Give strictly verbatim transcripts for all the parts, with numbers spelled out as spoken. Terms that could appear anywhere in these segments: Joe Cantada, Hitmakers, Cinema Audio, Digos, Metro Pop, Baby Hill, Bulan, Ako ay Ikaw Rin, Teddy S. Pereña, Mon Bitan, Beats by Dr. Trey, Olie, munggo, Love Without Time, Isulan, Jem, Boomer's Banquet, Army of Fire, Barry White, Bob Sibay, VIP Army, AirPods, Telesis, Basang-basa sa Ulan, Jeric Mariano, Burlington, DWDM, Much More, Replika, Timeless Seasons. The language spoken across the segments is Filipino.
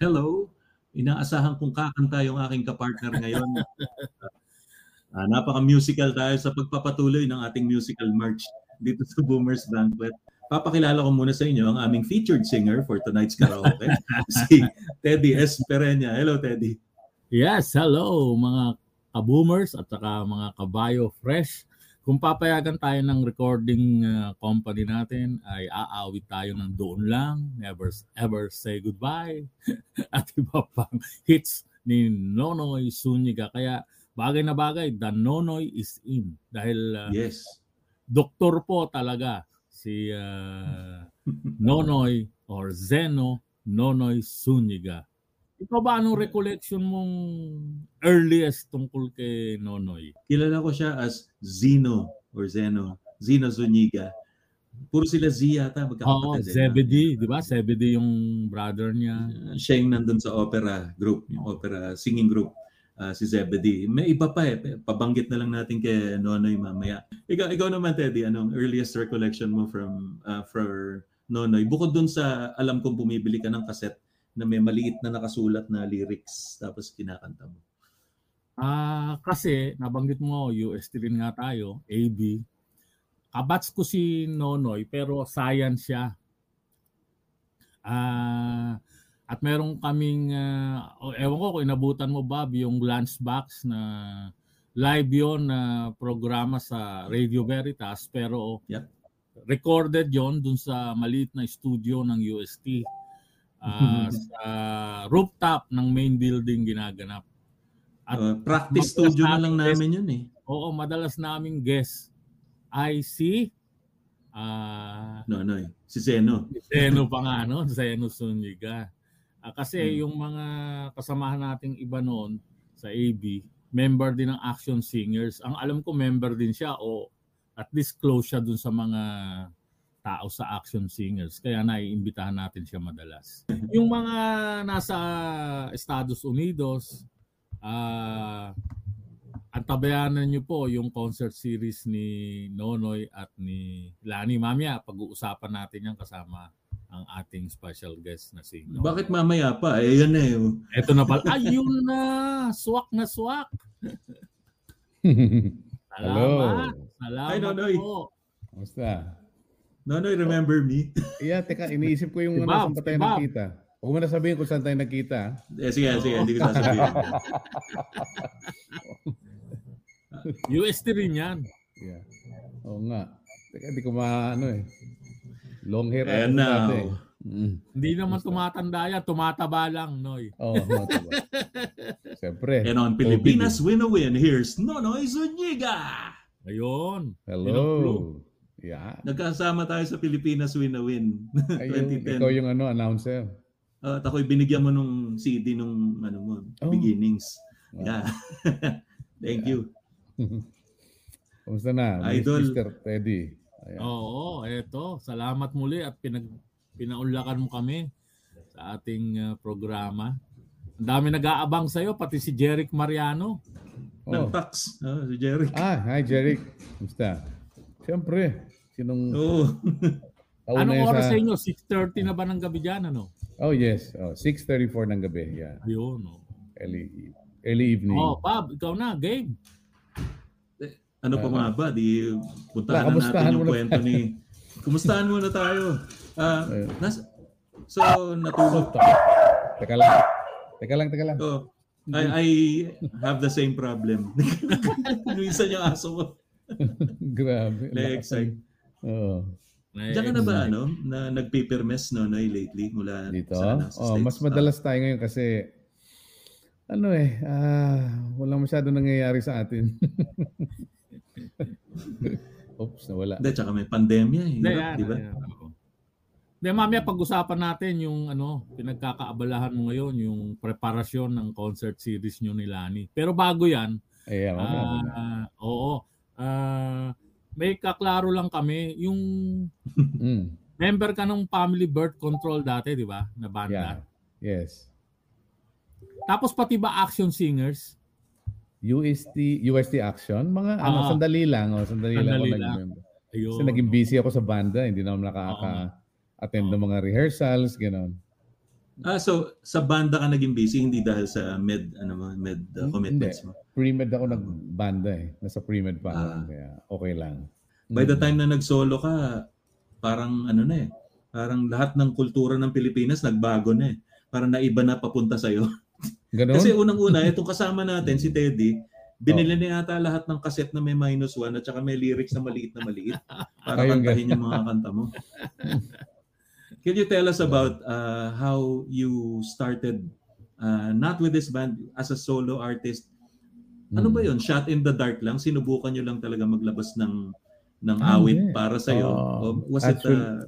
hello, inaasahan kong kakanta yung aking kapartner ngayon. Uh, napaka-musical tayo sa pagpapatuloy ng ating musical march dito sa Boomer's Banquet. Papakilala ko muna sa inyo ang aming featured singer for tonight's karaoke, si Teddy S. Pereña. Hello, Teddy. Yes, hello mga ka-boomers at saka mga ka-biofresh. Kung papayagan tayo ng recording uh, company natin, ay aawit tayo ng Doon Lang, Never Ever Say Goodbye, at iba pang hits ni Nonoy Zuniga. Kaya bagay na bagay, the Nonoy is in. Dahil uh, yes, doktor po talaga si uh, Nonoy or Zeno Nonoy Zuniga. Ikaw ba, anong recollection mong earliest tungkol kay Nonoy? Kilala ko siya as Zeno or Zeno. Zeno Zuniga. Puro sila Z yata. Oo, Zebedee. Di ba? Zebedee yung brother niya. Siya yung nandun sa opera group. Yung opera singing group. Uh, si Zebedee. May iba pa eh. Pabanggit na lang natin kay Nonoy mamaya. Ikaw, ikaw naman, Teddy. Anong earliest recollection mo from uh, for Nonoy? Bukod dun sa alam kong bumibili ka ng cassette na may maliit na nakasulat na lyrics tapos kinakanta mo? Ah, kasi nabanggit mo U S T rin nga tayo, A B. Kabats ko si Nonoy pero science siya. Ah, at meron kaming uh, ewan ko kung inabutan mo, Bob, yung lunchbox na live yon na programa sa Radio Veritas pero yep, recorded yon dun sa maliit na studio ng U S T. Uh, sa rooftop ng main building ginaganap. At uh, practice studio na lang namin guest, yun eh. Oo, madalas naming guest ay si uh, no, no, si Zeno. Si Zeno pa nga, no? Zeno Zuniga. Uh, kasi hmm. yung mga kasamahan nating iba noon sa A B, member din ng Action Singers. Ang alam ko, member din siya o at least close siya dun sa mga tao sa Action Singers. Kaya naiimbitahan natin siya madalas. Yung mga nasa Estados Unidos, uh, antabayanan niyo po yung concert series ni Nonoy at ni Lani Mamiya. Pag-uusapan natin yan kasama ang ating special guest na si Nonoy. Bakit mamaya pa? Ayun na yun. Ito na pala. Ayun na! Swak na swak! Salamat! Salamat. Hi, Nonoy. Po. Kamusta? Nonoy, remember me? Yeah, teka, iniisip ko yung ano, saan pa tayo nakita. Huwag mo na sabihin kung saan tayo nakita. Eh, sige, oh. sige, hindi ko sasabihin. U S T rin yan. Yeah. Oo nga. Teka, hindi ko maano eh. Long hair. And now. Natin, eh. Mm. Hindi naman tumatanda yan. Tumataba lang, Noy. Oo, oh, tumataba. Siyempre. And on Pilipinas Win na Win, here's Nonoy Zuniga! Ayun. Hello. Yeah. Nagkasama tayo sa Pilipinas Win na Win. twenty ten. Ikaw yung ano, announcer. Uh, at ako'y binigyan mo nung C D nung ano mo, oh. beginnings. Wow. Yeah. Thank yeah. you. Kumusta na? Idol. Mister Teddy. Ayan. Oo, eto. Salamat muli at pinag, pinaunlakan mo kami sa ating uh, programa. Ang dami nag-aabang sa'yo, pati si Jeric Mariano. Oh. Nag-tax. Oh, si Jeric. Ah, hi Jeric. Kumusta? Siyempre. Sinong... Oh. Anong oras sa... sa inyo? six thirty na ba ng gabi dyan? Ano? Oh yes. Oh, six thirty-four ng gabi. Yeah. Ayun. Oh. Early, early evening. Oh, Bob, ikaw na. Game. Ano uh, pa mga ba? Di, puntahan na natin yung kwento tayo. ni... Kumustahan muna tayo. Uh, nas... So, natulog tayo. Teka lang. Teka lang, teka lang. Oh, I, I have the same problem. Luisan yung aso ko. Grabe. Na-excite. Oo. Diyan ka na ba ano, na nagpipirmes no, Nonoy lately mula dito? Sa, oh, mas madalas tayo ngayon kasi ano eh, uh, walang masyado nangyayari sa atin. Oops, nawala. Hindi, tsaka may pandemya eh. Di ba? Hindi, mamaya pag-usapan natin yung ano, pinagkakaabalahan mo ngayon, yung preparasyon ng concert series nyo ni Lani. Pero bago yan, ayan, uh, uh, uh, oo, Uh, may kaklaro lang kami yung mm. member ka ng Family Birth Control dati, di ba? Na banda. Yeah. Yes. Tapos pati ba Action Singers? U S T U S T Action, mga uh, ano sandali lang, oh, sandali, sandali lang, lang. Kasi naging busy ako sa banda, hindi na ako nakaka-attend uh, uh, ng mga rehearsals, ganoon. Ah, so sa banda ka naging busy, hindi dahil sa med ano man, med uh, commitments mo? Pre-med ako nagbanda eh. Nasa pre-med pa ah. Kaya okay lang. By the time na nag-solo ka, parang ano na eh. Parang lahat ng kultura ng Pilipinas nagbago na eh. Parang naiba na papunta sa'yo. Ganun? Kasi unang-una, itong kasama natin, si Teddy, binili oh. niya ata lahat ng kaset na may minus one at saka may lyrics na maliit na maliit para kantahin yung mga kanta mo. Can you tell us about uh, how you started uh, not with this band as a solo artist? Ano ba yun? Shot in the dark lang? Sinubukan nyo lang talaga maglabas ng ng awit ah, yeah. para sa'yo? Uh, was actually, it uh,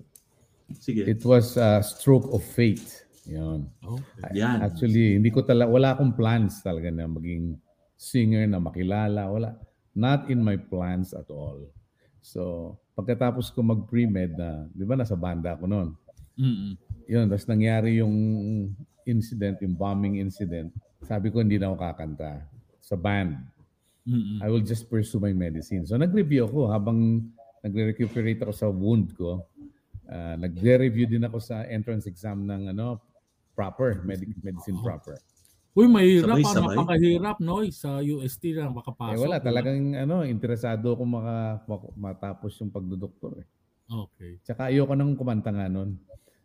sige. It was a stroke of fate. Yun. Oh, yan. Actually, hindi ko talaga, wala akong plans talaga na maging singer, na makilala. Wala. Not in my plans at all. So, pagkatapos ko mag-pre-med na, di ba nasa banda ako noon? Mm-hmm. Yun, tapos nangyari yung incident, yung bombing incident. Sabi ko, hindi na ako kakanta sa band. Mm-hmm. I will just pursue my medicine. So nag-review ako habang nagre-recuperate ako sa wound ko. Uh, nagre-review din ako sa entrance exam ng ano proper, medic- medicine oh. proper. Uy, mahirap. Sabay, sabay. Napakahirap, no? Sa U S T lang makapasok. Eh, wala, talagang ano, interesado ako maka, matapos yung pagdodoktor eh. Okay. Tsaka ayoko nang kumanta nga nun.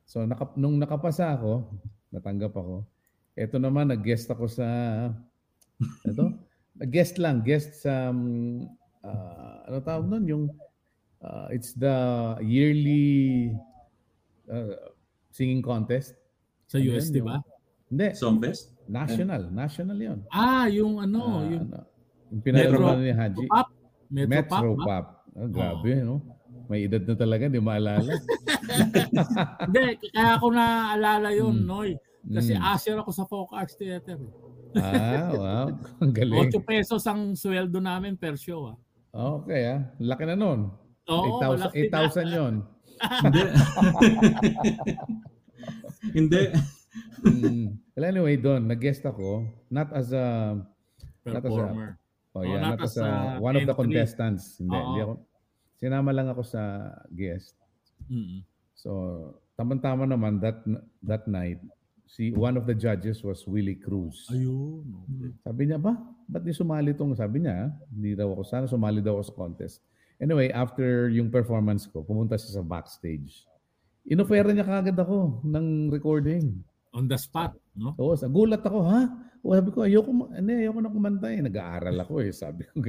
So naka, nung nakapasa ako, natanggap ako. Ito naman, nag-guest ako sa... Ito? Nag-guest lang. Guest sa... Um, uh, ano tawag nun? Yung... Uh, it's the yearly uh, singing contest. Sa ano U S, di ba? Hindi. Songfest? National. Yeah. National yun. Ah, yung ano? Uh, yung ano, pinalaman ni Haji. Metro Pop. Metro, Metro Pop. Pop. Oh, grabe, oh. no? May edad na talaga, di maalala. Hindi, kaya ako naalala yun, mm. Noy. Kasi mm. usher ako sa Folk Arts Theater. Ah, wow. Ang galing. eight pesos ang sweldo namin per show. Ah. Okay, ah. Laki na nun. Oo, eight thousand yun. Hindi. Hindi. mm. Well, anyway, Don, nag-guest ako. Not as a... Performer. Not as a, oh, yeah, oh, not not as a, a one of the contestants. Hindi, hindi ako... Sinama lang ako sa guest. Mm-hmm. So, tama-tama naman that that night, si one of the judges was Willie Cruz. Ayun. Okay. Sabi niya ba, ba't di sumali tong sabi niya? Hindi daw ako sana sumali daw ako sa contest. Anyway, after yung performance ko, pumunta siya sa backstage. Inofera niya kaagad ako ng recording. On the spot, no? Oo, so, gulat ako, ha? O, sabi ko, ayoko, ano, ayoko na kumanta eh. Nag-aaral ako eh, sabi ko.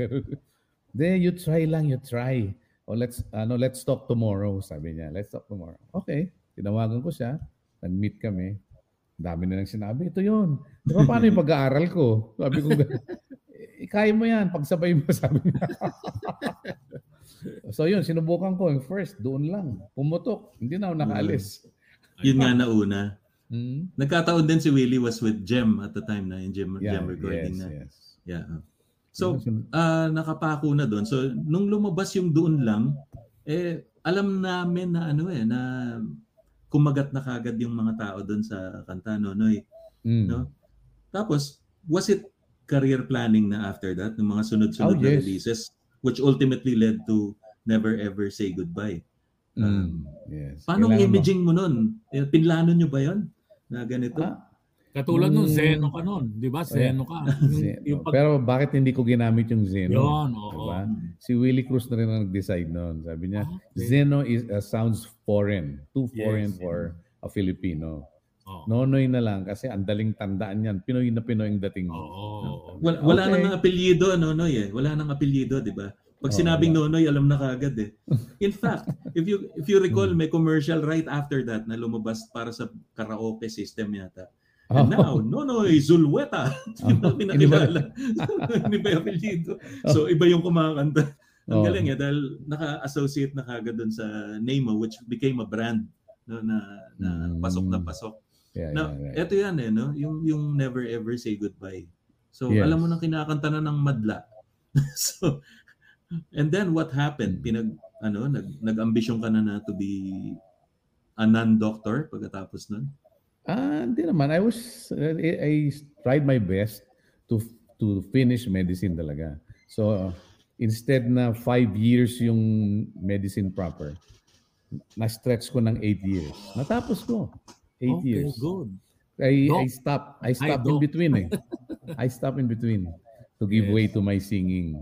Then you try lang, you try. Oh, let's ano, let's talk tomorrow, sabi niya. Let's talk tomorrow. Okay, tinawagan ko siya. Nag-meet kami. Dami na lang sinabi, ito yun. Di ba, paano yung pag-aaral ko? Sabi ko, kaya mo yan, pagsabay mo, sabi niya. So yun, sinubukan ko yung first, doon lang. Pumutok, hindi na ako nakaalis. Yun nga nauna. Hmm? Nagkataon din si Willie was with Jem at the time na, yung Jem, yeah, Jem recording yes, na. Yes. Yeah. So, uh, nakapako na doon. So, nung lumabas yung doon lang, eh, alam namin na ano eh, na kumagat na kagad yung mga tao doon sa kanta, Nonoy. Mm. No? Tapos, was it career planning na after that? Yung mga sunod-sunod oh, yes. releases, which ultimately led to Never Ever Say Goodbye. Mm. Um, yes. Paano ang imaging mo nun? Pinlano nyo ba yun? Na ganito? Ah. Katulad nung Zeno ka nun, di ba? Zeno ka. Zeno. Yung pag- Pero bakit hindi ko ginamit yung Zeno? Yun, oo. Diba? Si Willie Cruz na rin ang nag-decide nun. Sabi niya, ah, okay. Zeno is, uh, sounds foreign. Too foreign yes, for yeah. a Filipino. Oh. Nonoy na lang kasi ang daling tandaan yan. Pinoy na Pinoy ang dating. Oh, oh. Wala, wala okay. nang apelyido, Nonoy eh. Wala nang apelyido, di ba? Pag sinabing oh, Nonoy, alam na kaagad eh. In fact, if you if you recall, may commercial right after that na lumabas para sa karaoke system yata. And now, oh. Nonoy Zulweta. Yung oh. pinakilala. Iba yung apelyido. So, iba yung kumakanta. Ang oh. galing eh, dahil naka-associate na kagad dun sa name mo, which became a brand no, na, na pasok na pasok. Yeah, now, yeah, right. Eto yan eh, no? yung, yung Never Ever Say Goodbye. So, yes. alam mo nang kinakanta na ng madla. So, and then what happened? Pinag, ano, nag, nag-ambisyon ka na na to be a non-doctor pagkatapos nun? Ah, hindi naman. I was uh, I, I tried my best to to finish medicine talaga. So uh, instead na five years yung medicine proper, na-stretch ko ng eight years. Natapos ko. Eight okay, years. Good. I, no. I stop. I stop I in between. Eh. I stop in between to give yes. way to my singing.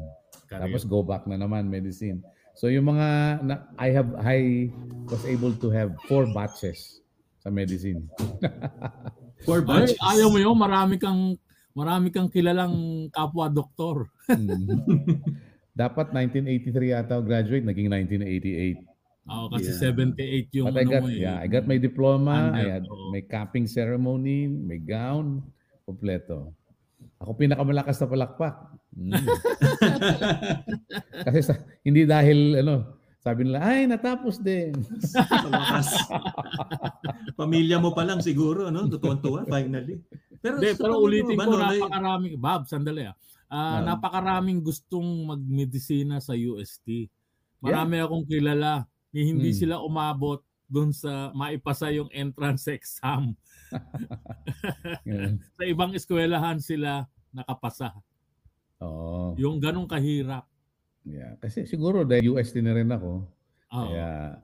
Karyo. Tapos go back na naman, medicine. So yung mga, na, I have, I was able to have four batches sa medicine. Four batches? Ay, ayaw mo yun, marami kang, marami kang kilalang kapwa-doktor. Dapat nineteen eighty-three yata graduate, naging nineteen eighty-eight. Oh, kasi yeah. seventy-eight yung But ano I got, mo eh. Yeah, I got my diploma, I had oh. my capping ceremony, my gown, kompleto. Ako pinakamalakas na palakpak. Mm. Kasi sa, hindi dahil ano, sabi nila, ay natapos din. Pamilya mo pa lang siguro, no? Tutuwa-tuwa finally. Pero, De, pero ulitin ko, no, napakaraming, Bob, sandali ah. Uh, no. Napakaraming gustong magmedisina sa U S T. Marami yeah. akong kilala. Hindi hmm. sila umabot doon sa maipasa yung entrance exam. yeah. Sa ibang eskwelahan sila nakapasa. Oo. Yung ganong kahirap. Yeah. Kasi siguro dahil U S T na rin ako, oh. kaya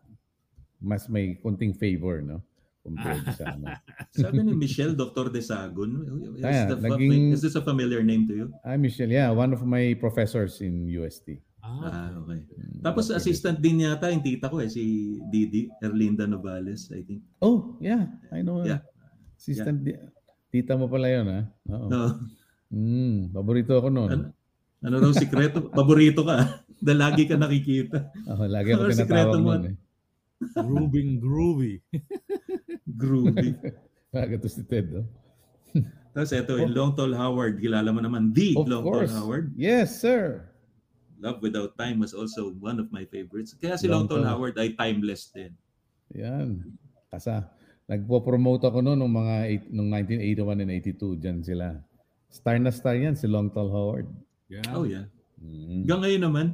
mas may konting favor, no? Compared sa ano. Sabi ni Michelle, Doctor De Sagun. Is, ah, the, naging, is this a familiar name to you? Ah, Michelle, yeah. One of my professors in U S T. Ah, okay. Tapos okay. assistant din yata yung tita ko eh, si Didi, Erlinda Novales, I think. Oh, yeah. I know. Yeah. Assistant yeah. Tita mo pala yun, ha? Oo. No. Mm, paborito ako noon. Ano, ano raw sikreto? Paborito ka. Dahil lagi ka nakikita. Oo, oh, lagi ako pinatawag noon eh. Grooving groovy. Groovy. Pagkato si Ted, no? Tapos ito, oh. Long Tall Howard. Kilala mo naman, the of Long course. Tall Howard. Yes, sir. Love Without Time was also one of my favorites. Kaya si Long Tall Howard ay timeless din. Yan. Kasa, nagpo-promote ako noon nung mga nung nineteen eighty-one and eighty-two diyan sila. Star na star yan si Long Tall Howard. Yeah. Oh yeah. Mm-hmm. Hanggang ngayon naman,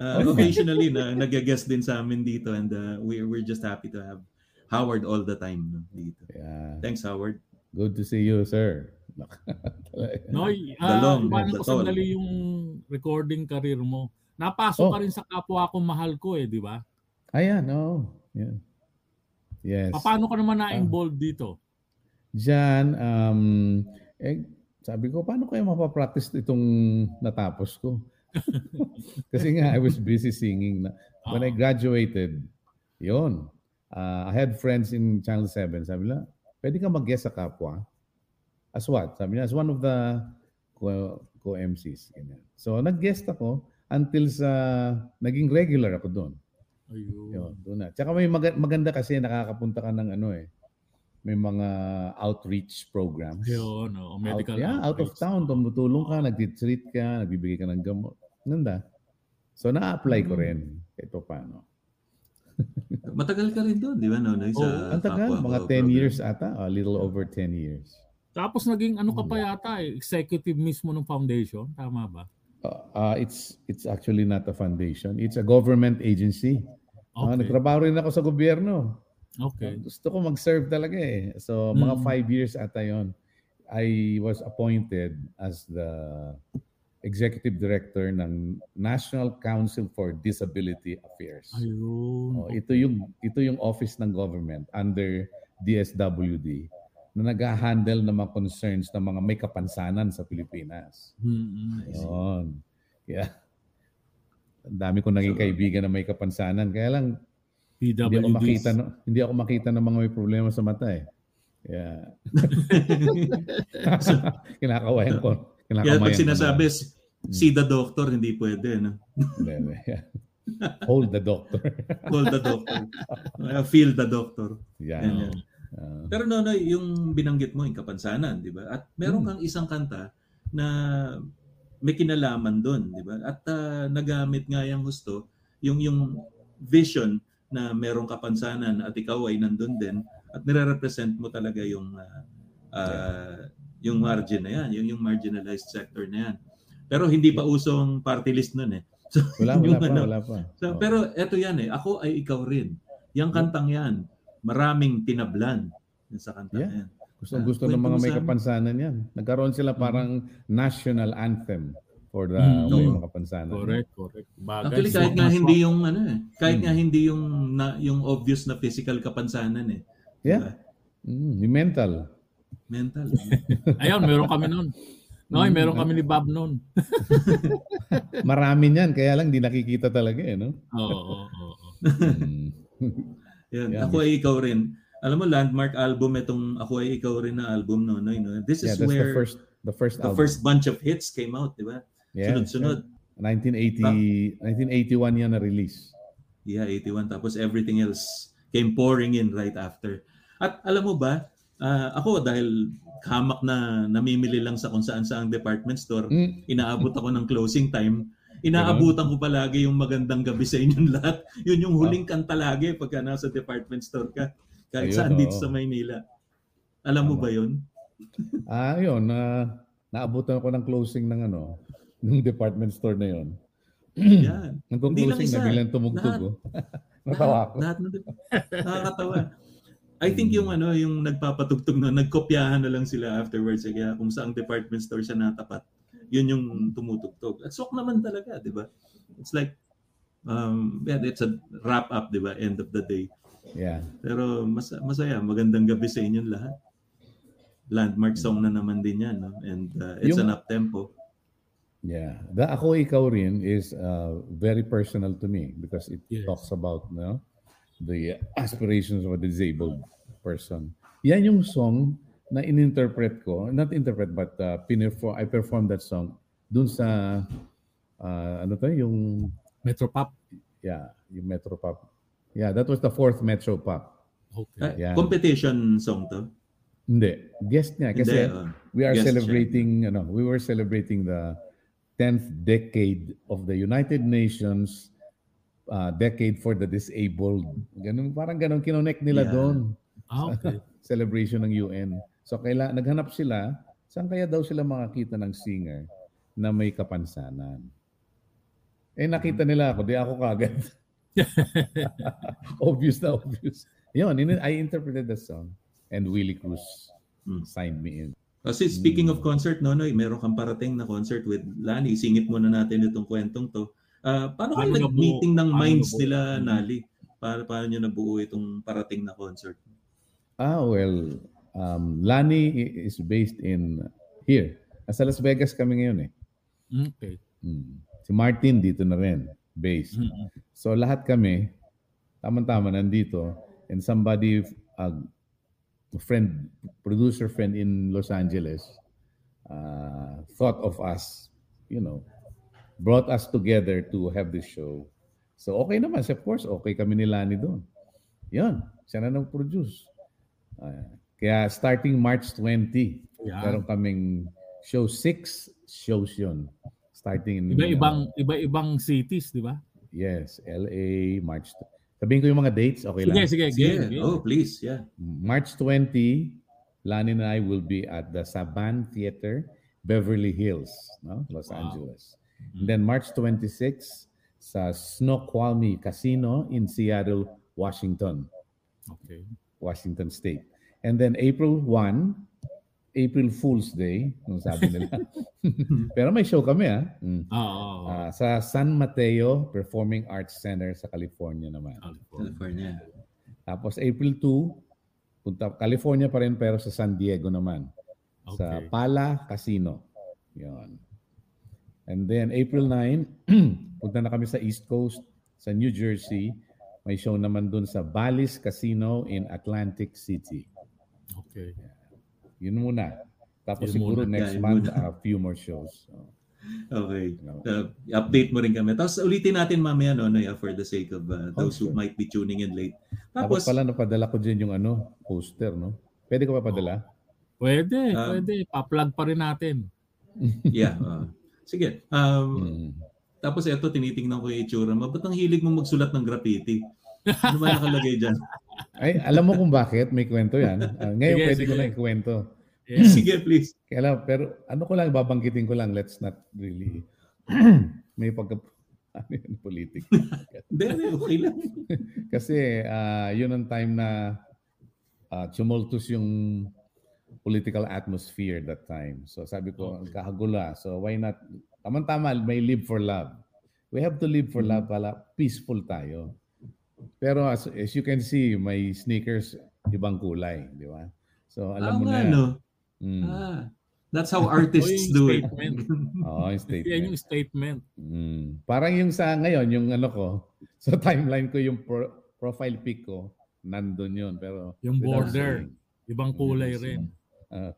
uh, occasionally na nag-guest din sa amin dito and uh, we we're just happy to have Howard all the time no, dito. Yeah. Thanks Howard. Good to see you, sir. No, uh, paano ko sandali yung recording career mo? Napasok oh. ka rin sa kapwa ko mahal ko eh, di ba? Ayan, oo. Oh. Yeah. Yes. Paano ka naman na-involved um, dito? Diyan, um, eh, sabi ko, paano kayo mapapractice itong natapos ko? Kasi nga, I was busy singing. When uh-huh. I graduated, yun, uh, I had friends in Channel seven. Sabi nila, pwede ka mag-guest sa kapwa? As what? Sabi niya, as one of the co-M Cs. So, nag-guest ako until sa naging regular ako doon. Ayun. Doon na. Tsaka may mag- maganda kasi nakakapunta ka ng ano eh. May mga outreach programs. Ayun. No. Medical out, yeah, out of town. Tumutulong ka, nag-treat ka, nagbibigay ka ng gamot. Nanda. So, na-apply ko rin. Ito paano. Matagal ka rin doon, di ba? No? No, oh, ang tagal. Mga ten years ata. A little over ten years. Tapos naging ano ka pa yata eh, executive mismo ng foundation, tama ba? Uh, uh, it's it's actually not a foundation, it's a government agency. Okay. Uh, nagtrabaho rin ako sa gobyerno. Okay. Uh, gusto ko mag-serve talaga eh. So mm. mga five years ata yon. I was appointed as the executive director ng National Council for Disability Affairs. Ayun. Oh, ito yung ito yung office ng government under D S W D. Na nag-handle ng mga concerns ng mga may kapansanan sa Pilipinas. Mm-hmm. Ayun. Yeah. Ang dami ko naging kaibigan na may kapansanan. Kaya lang, hindi ako, makita, hindi ako makita ng mga may problema sa mata eh. Yeah. Kinakawayan ko. Kinakamayan. Kaya pag sinasabi, see the doctor, hindi pwede. No? Hold the doctor. Hold the doctor. Feel the doctor. Yeah. yeah. yeah. Uh, Pero no, no, yung binanggit mo, yung kapansanan, di ba? At meron hmm. kang isang kanta na may kinalaman doon, di ba? At uh, nagamit nga yung gusto, yung, yung vision na merong kapansanan at ikaw ay nandun din at nire-represent mo talaga yung, uh, uh, yung margin na yan, yung, yung marginalized sector na yan. Pero hindi pa usong party list nun eh. So, wala, wala, pa, ano, wala pa. So, oh. Pero eto yan eh, Ako Ay Ikaw Rin. Yung kantang yan, maraming tinablan sa kanta yeah. yan. Gusto-gusto uh, ng mga may kapansanan yan. Nagkaroon sila parang national anthem for the mm, no. mga kapansanan. Correct, correct. Bagay. Actually, kahit nga hindi yung ano eh, kahit mm. nga hindi yung na, yung obvious na physical kapansanan eh. Yeah. Diba? Mm, yung mental. Mental. Ayun, meron kami noon. Noy, meron kami ni Bob noon. Marami niyan, kaya lang di nakikita talaga eh, no? Oo, oo, oo. Yan, yeah. Ako ay Ikaw Rin. Alam mo, landmark album itong Ako Ay Ikaw Rin na album, no, Noy, no? This is yeah, where the first the first the album. first bunch of hits came out, di ba? Yeah, sunod-sunod. nineteen eighty, nineteen eighty-one yan na release. Yeah, eighty-one. Tapos everything else came pouring in right after. At alam mo ba, uh, ako dahil hamak na namimili lang sa kung saan saang department store, mm. inaabot ako ng closing time. Inaabutan ko palagi yung Magandang Gabi sa Inyong Lahat. Yun yung huling kanta lagi pagka nasa department store ka. Kahit ayun, saan dito sa Maynila. Alam mo ba yun? Ah, yun. Uh, naabutan ko ng closing ng ano. Nung department store na yon. Yan. Ang conclusion na bilang tumugtog. Natawa ko. Lahat, nakakatawa. I think yung ano, yung nagpapatugtog na, nagkopyahan na lang sila afterwards. Kaya kung saang department store siya natapat, yun yung tumutugtog. At sok naman talaga, di ba? It's like, um, yeah, it's a wrap up, di ba? End of the day. Yeah. Pero mas, masaya, Magandang Gabi sa Inyong Lahat. Landmark song na naman din yan. No? And uh, it's yung, an up-tempo. Yeah, the Ako Ikaw Rin is uh, very personal to me because it yes. talks about no, the aspirations of a disabled person. Yan yung song na ininterpret ko, not interpret but uh, pinifo- I performed that song dun sa, uh, ano to, yung... Metro Pop. Yeah, yung Metro Pop. Yeah, that was the fourth Metro Pop. Okay. Yeah. Competition song to? Hindi, guest niya. Kasi Hindi, uh, we are celebrating, you know, we were celebrating the tenth decade of the United Nations uh, decade for the disabled. Ganun, parang ganun, kinonect nila yeah. doon. Oh, okay. Celebration ng U N. So kaila, naghanap sila, saan kaya daw sila makakita ng singer na may kapansanan? Eh nakita nila ako, di ako kagad. Obvious na obvious. Yun, I interpreted the song and Willie Cruz mm. signed me in. Kasi speaking of concert, Nonoy, meron kang parating na concert with Lani. Singit muna natin itong kwentong to. Uh, paano kayo nag-meeting ng minds nila, Nali? Paano, paano nyo nabuo itong parating na concert? Ah, well, um, Lani is based in here. Sa Las Vegas kami ngayon eh. Okay. Hmm. Si Martin dito na rin, based. Mm-hmm. So lahat kami, tama-tama nandito. And somebody... Uh, friend, producer friend in Los Angeles uh, thought of us, you know, brought us together to have this show. So okay naman, of course, okay kami ni Lani doon. Yun, siya na nag-produce. Uh, kaya starting March twentieth, yeah. meron kaming show, six shows yun. Starting in... Iba-ibang, uh, iba-ibang cities, di ba? Yes, L A, March twentieth. Sabihin ko yung mga dates, okay lang? Sige, sige. sige. sige. Oh, please, yeah. March twentieth, Lani and I will be at the Saban Theater, Beverly Hills, no? Los wow. Angeles. And then March twenty-sixth, sa Snoqualmie Casino in Seattle, Washington. Okay. Washington State. And then April first, April Fool's Day, nung sabi nila. Pero may show kami, ah. Mm. Oh, oh, oh. Uh, sa San Mateo Performing Arts Center sa California naman. California. Tapos April second, punta California pa rin pero sa San Diego naman. Okay. Sa Pala Casino. Yun. And then April ninth, punta na kami sa East Coast, sa New Jersey. May show naman dun sa Bally's Casino in Atlantic City. Okay. Yeah. Yun muna. Tapos yun siguro muna, next yeah, month, a uh, few more shows. So, okay. Uh, update mo rin kami. Tapos ulitin natin mamaya, no, no, yeah, for the sake of uh, those oh, sure. who might be tuning in late. Tapos, Tapos pala, napadala ko dyan yung ano, poster, no? Pwede ko pa padala? Oh, pwede, um, pwede. Pa-plug pa rin natin. Yeah. Uh, sige. Um, mm. Tapos eto, tinitingnan ko yung itsura mo. Ba't ang hilig mong magsulat ng graffiti? Ano ba nakalagay dyan? Ay, alam mo kung bakit? May kwento yan. Uh, ngayon sige, pwede sige. ko na ikwento. Yeah. Sige, please. Kaya, pero ano ko lang, babanggitin ko lang, let's not really... May pagka... Ano yun, politik. Hindi, okay lang. Kasi uh, yun ang time na uh, tumultuous yung political atmosphere that time. So sabi ko, okay. kahagula. So why not? Tama-tama, may live for love. We have to live for love pala. Peaceful tayo. Pero as, as you can see, may sneakers ibang kulay, di ba? So alam oh, mo na, no? Mm. Ah, that's how artists do it. Oh, yung statement. Yan yung statement. Mm. Parang yung sa ngayon, yung ano ko, sa timeline ko, yung pro- profile pic ko, nandun yun. Pero yung border, saying, ibang kulay rin. Uh,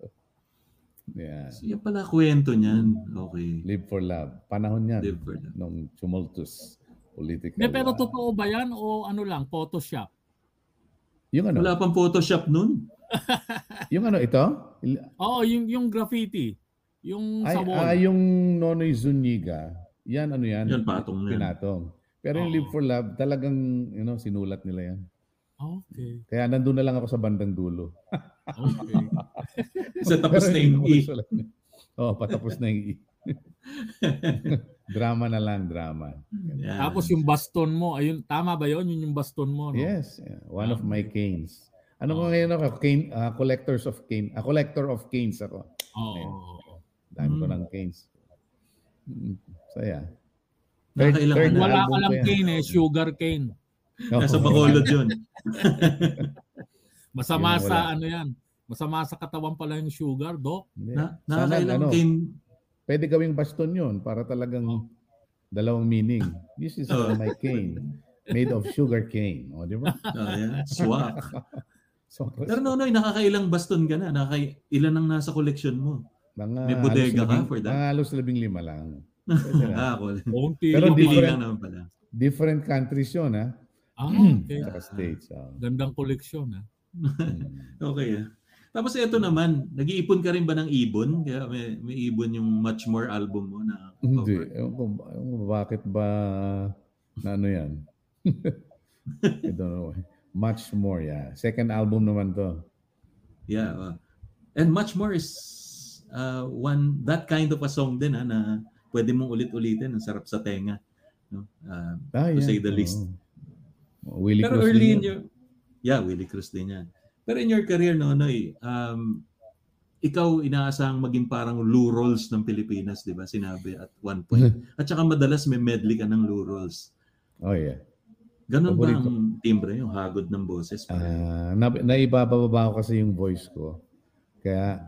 yeah. Siya pala kwento niyan. Okay. Live for love. Panahon niyan. Live for love. Nung tumultus. Political. May, pero totoo ba yan o ano lang? Photoshop? Yung ano? Wala pang Photoshop nun. Yung ano ito? Oo, yung, yung graffiti. Yung sa wall. Ah, yung Nonoy Zuniga. Yan ano yan? Yan patong na yan. Pinatong. Pero oh, yung Live for Love, talagang you know, sinulat nila yan. Okay. Kaya nandun na lang ako sa bandang dulo. Okay. Sa tapos na yung E. Oo, oh, patapos na yung E. Drama na lang, drama. Yeah. Tapos yung baston mo, ayun, tama ba yun? Yun yung baston mo, no? Yes, yeah. One um, of my canes. Ano oh, ko ngayon ako? Cane, uh, collectors of cane. A uh, collector of canes ako. Oh. Dami mm. ko ng canes. So, yeah. Third, third wala ka lang cane eh, sugar cane. No. Nasa Bacolod yun. Masama yun, sa ano yan. Masama sa katawan pala yung sugar, Doc. Yeah. Nakakailang ano, cane. Pwede gawing baston yun para talagang oh, dalawang meaning. This is oh, my cane. Made of sugar cane. O, di ba? Oh, yeah. Swak. So, pero Nonoy, nakakailang baston ka na? Nakaka- ilan ang nasa collection mo? Mga may bodega ka labing, for that? Mga halos labing lima lang. Ah, cool. Pero different, different countries yun, ha? Ah, okay. Saka states. Ah. Gandang collection, ha? Okay, ha? Tapos ito naman, nag-iipon ka rin ba ng ibon? Kaya may, may ibon yung Much More album mo na cover. Hindi. Bakit ba na ano yan? I don't know. Much More, yeah. Second album naman to. Yeah. Uh, and Much More is uh, one, that kind of a song din ha, na pwede mong ulit-ulitin. Ang sarap sa tenga. No? Uh, ah, to yeah, say the oh, least. Willie Pero Cruz early in your... Yeah, Willie Cruz din yan. Pero in your career, Nonoy, um, ikaw inaasang maging parang Lou Rolls ng Pilipinas, di ba? Sinabi at one point. At saka madalas may medley ka ng Lou Rolls. Oh, yeah. Ganon ba ang timbre, yung hagod ng boses? Uh, naibababa ko kasi yung voice ko. Kaya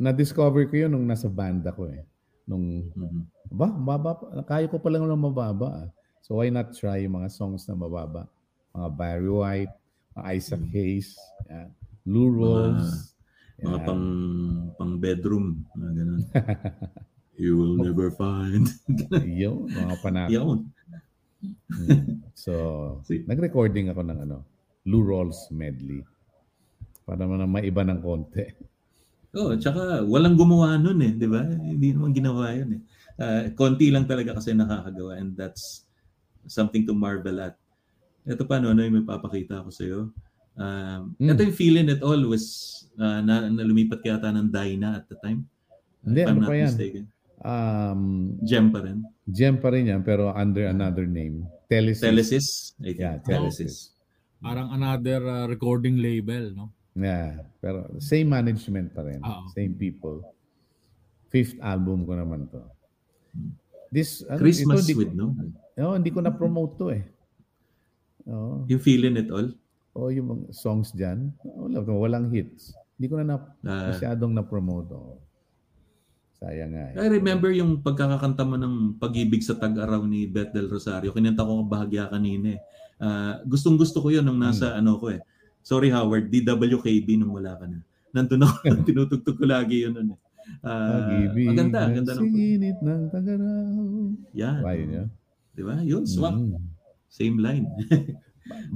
na-discover ko yun nung nasa banda ko eh. Nung, mm-hmm. ba, mababa, kaya ko palang lang mababa. So why not try yung mga songs na mababa? Mga Barry White, Isaac Hayes, yeah, Lou Rolls, ah, mga yeah, pang, pang bedroom, mga ganun. You will never find. Yun, mga panahon. Yun. So, see, nag-recording ako ng ano, Lou Rolls medley. Para naman maiba ng konti. Oh, tsaka walang gumawa nun eh, di ba? Hindi naman ginawa yun eh. Uh, konti lang talaga kasi nakakagawa, and that's something to marvel at. Ito pa, Nonoy, may papakita ako sa'yo. Um, mm. Ito yung feeling at all was uh, na, na lumipat kata ng Dyna at the time. Hindi, ano pa yan? Um, Jem pa rin. Jem pa rin yan, pero under another name. Telesis. Telesis? Yeah, Telesis. Oh, parang another uh, recording label, no? Yeah, pero same management pa rin. Uh-oh. Same people. Fifth album ko naman to. This, ano, Christmas ito, with, no? No, hindi ko na-promote to eh. Oh. Yung feeling it all? Oo, oh, yung songs dyan. Wala, walang hits. Hindi ko na, na uh, masyadong na-promote. Oh. Sayang nga. Eh. I remember yung pagkakakanta mo ng Pag-ibig sa Tag-araw ni Beth Del Rosario. Kinanta ko ang bahagya kanina eh. Uh, gustong-gusto ko yun nung nasa hmm. ano ko eh. Sorry Howard, D W K B nung wala ka na. Nandun ako, tinutugtog ko lagi yun nun eh. Uh, maganda, maganda ng singinit ng Tag-araw. Yan. Why, no? Yeah. Diba? Yun, swak. Mm. Same line.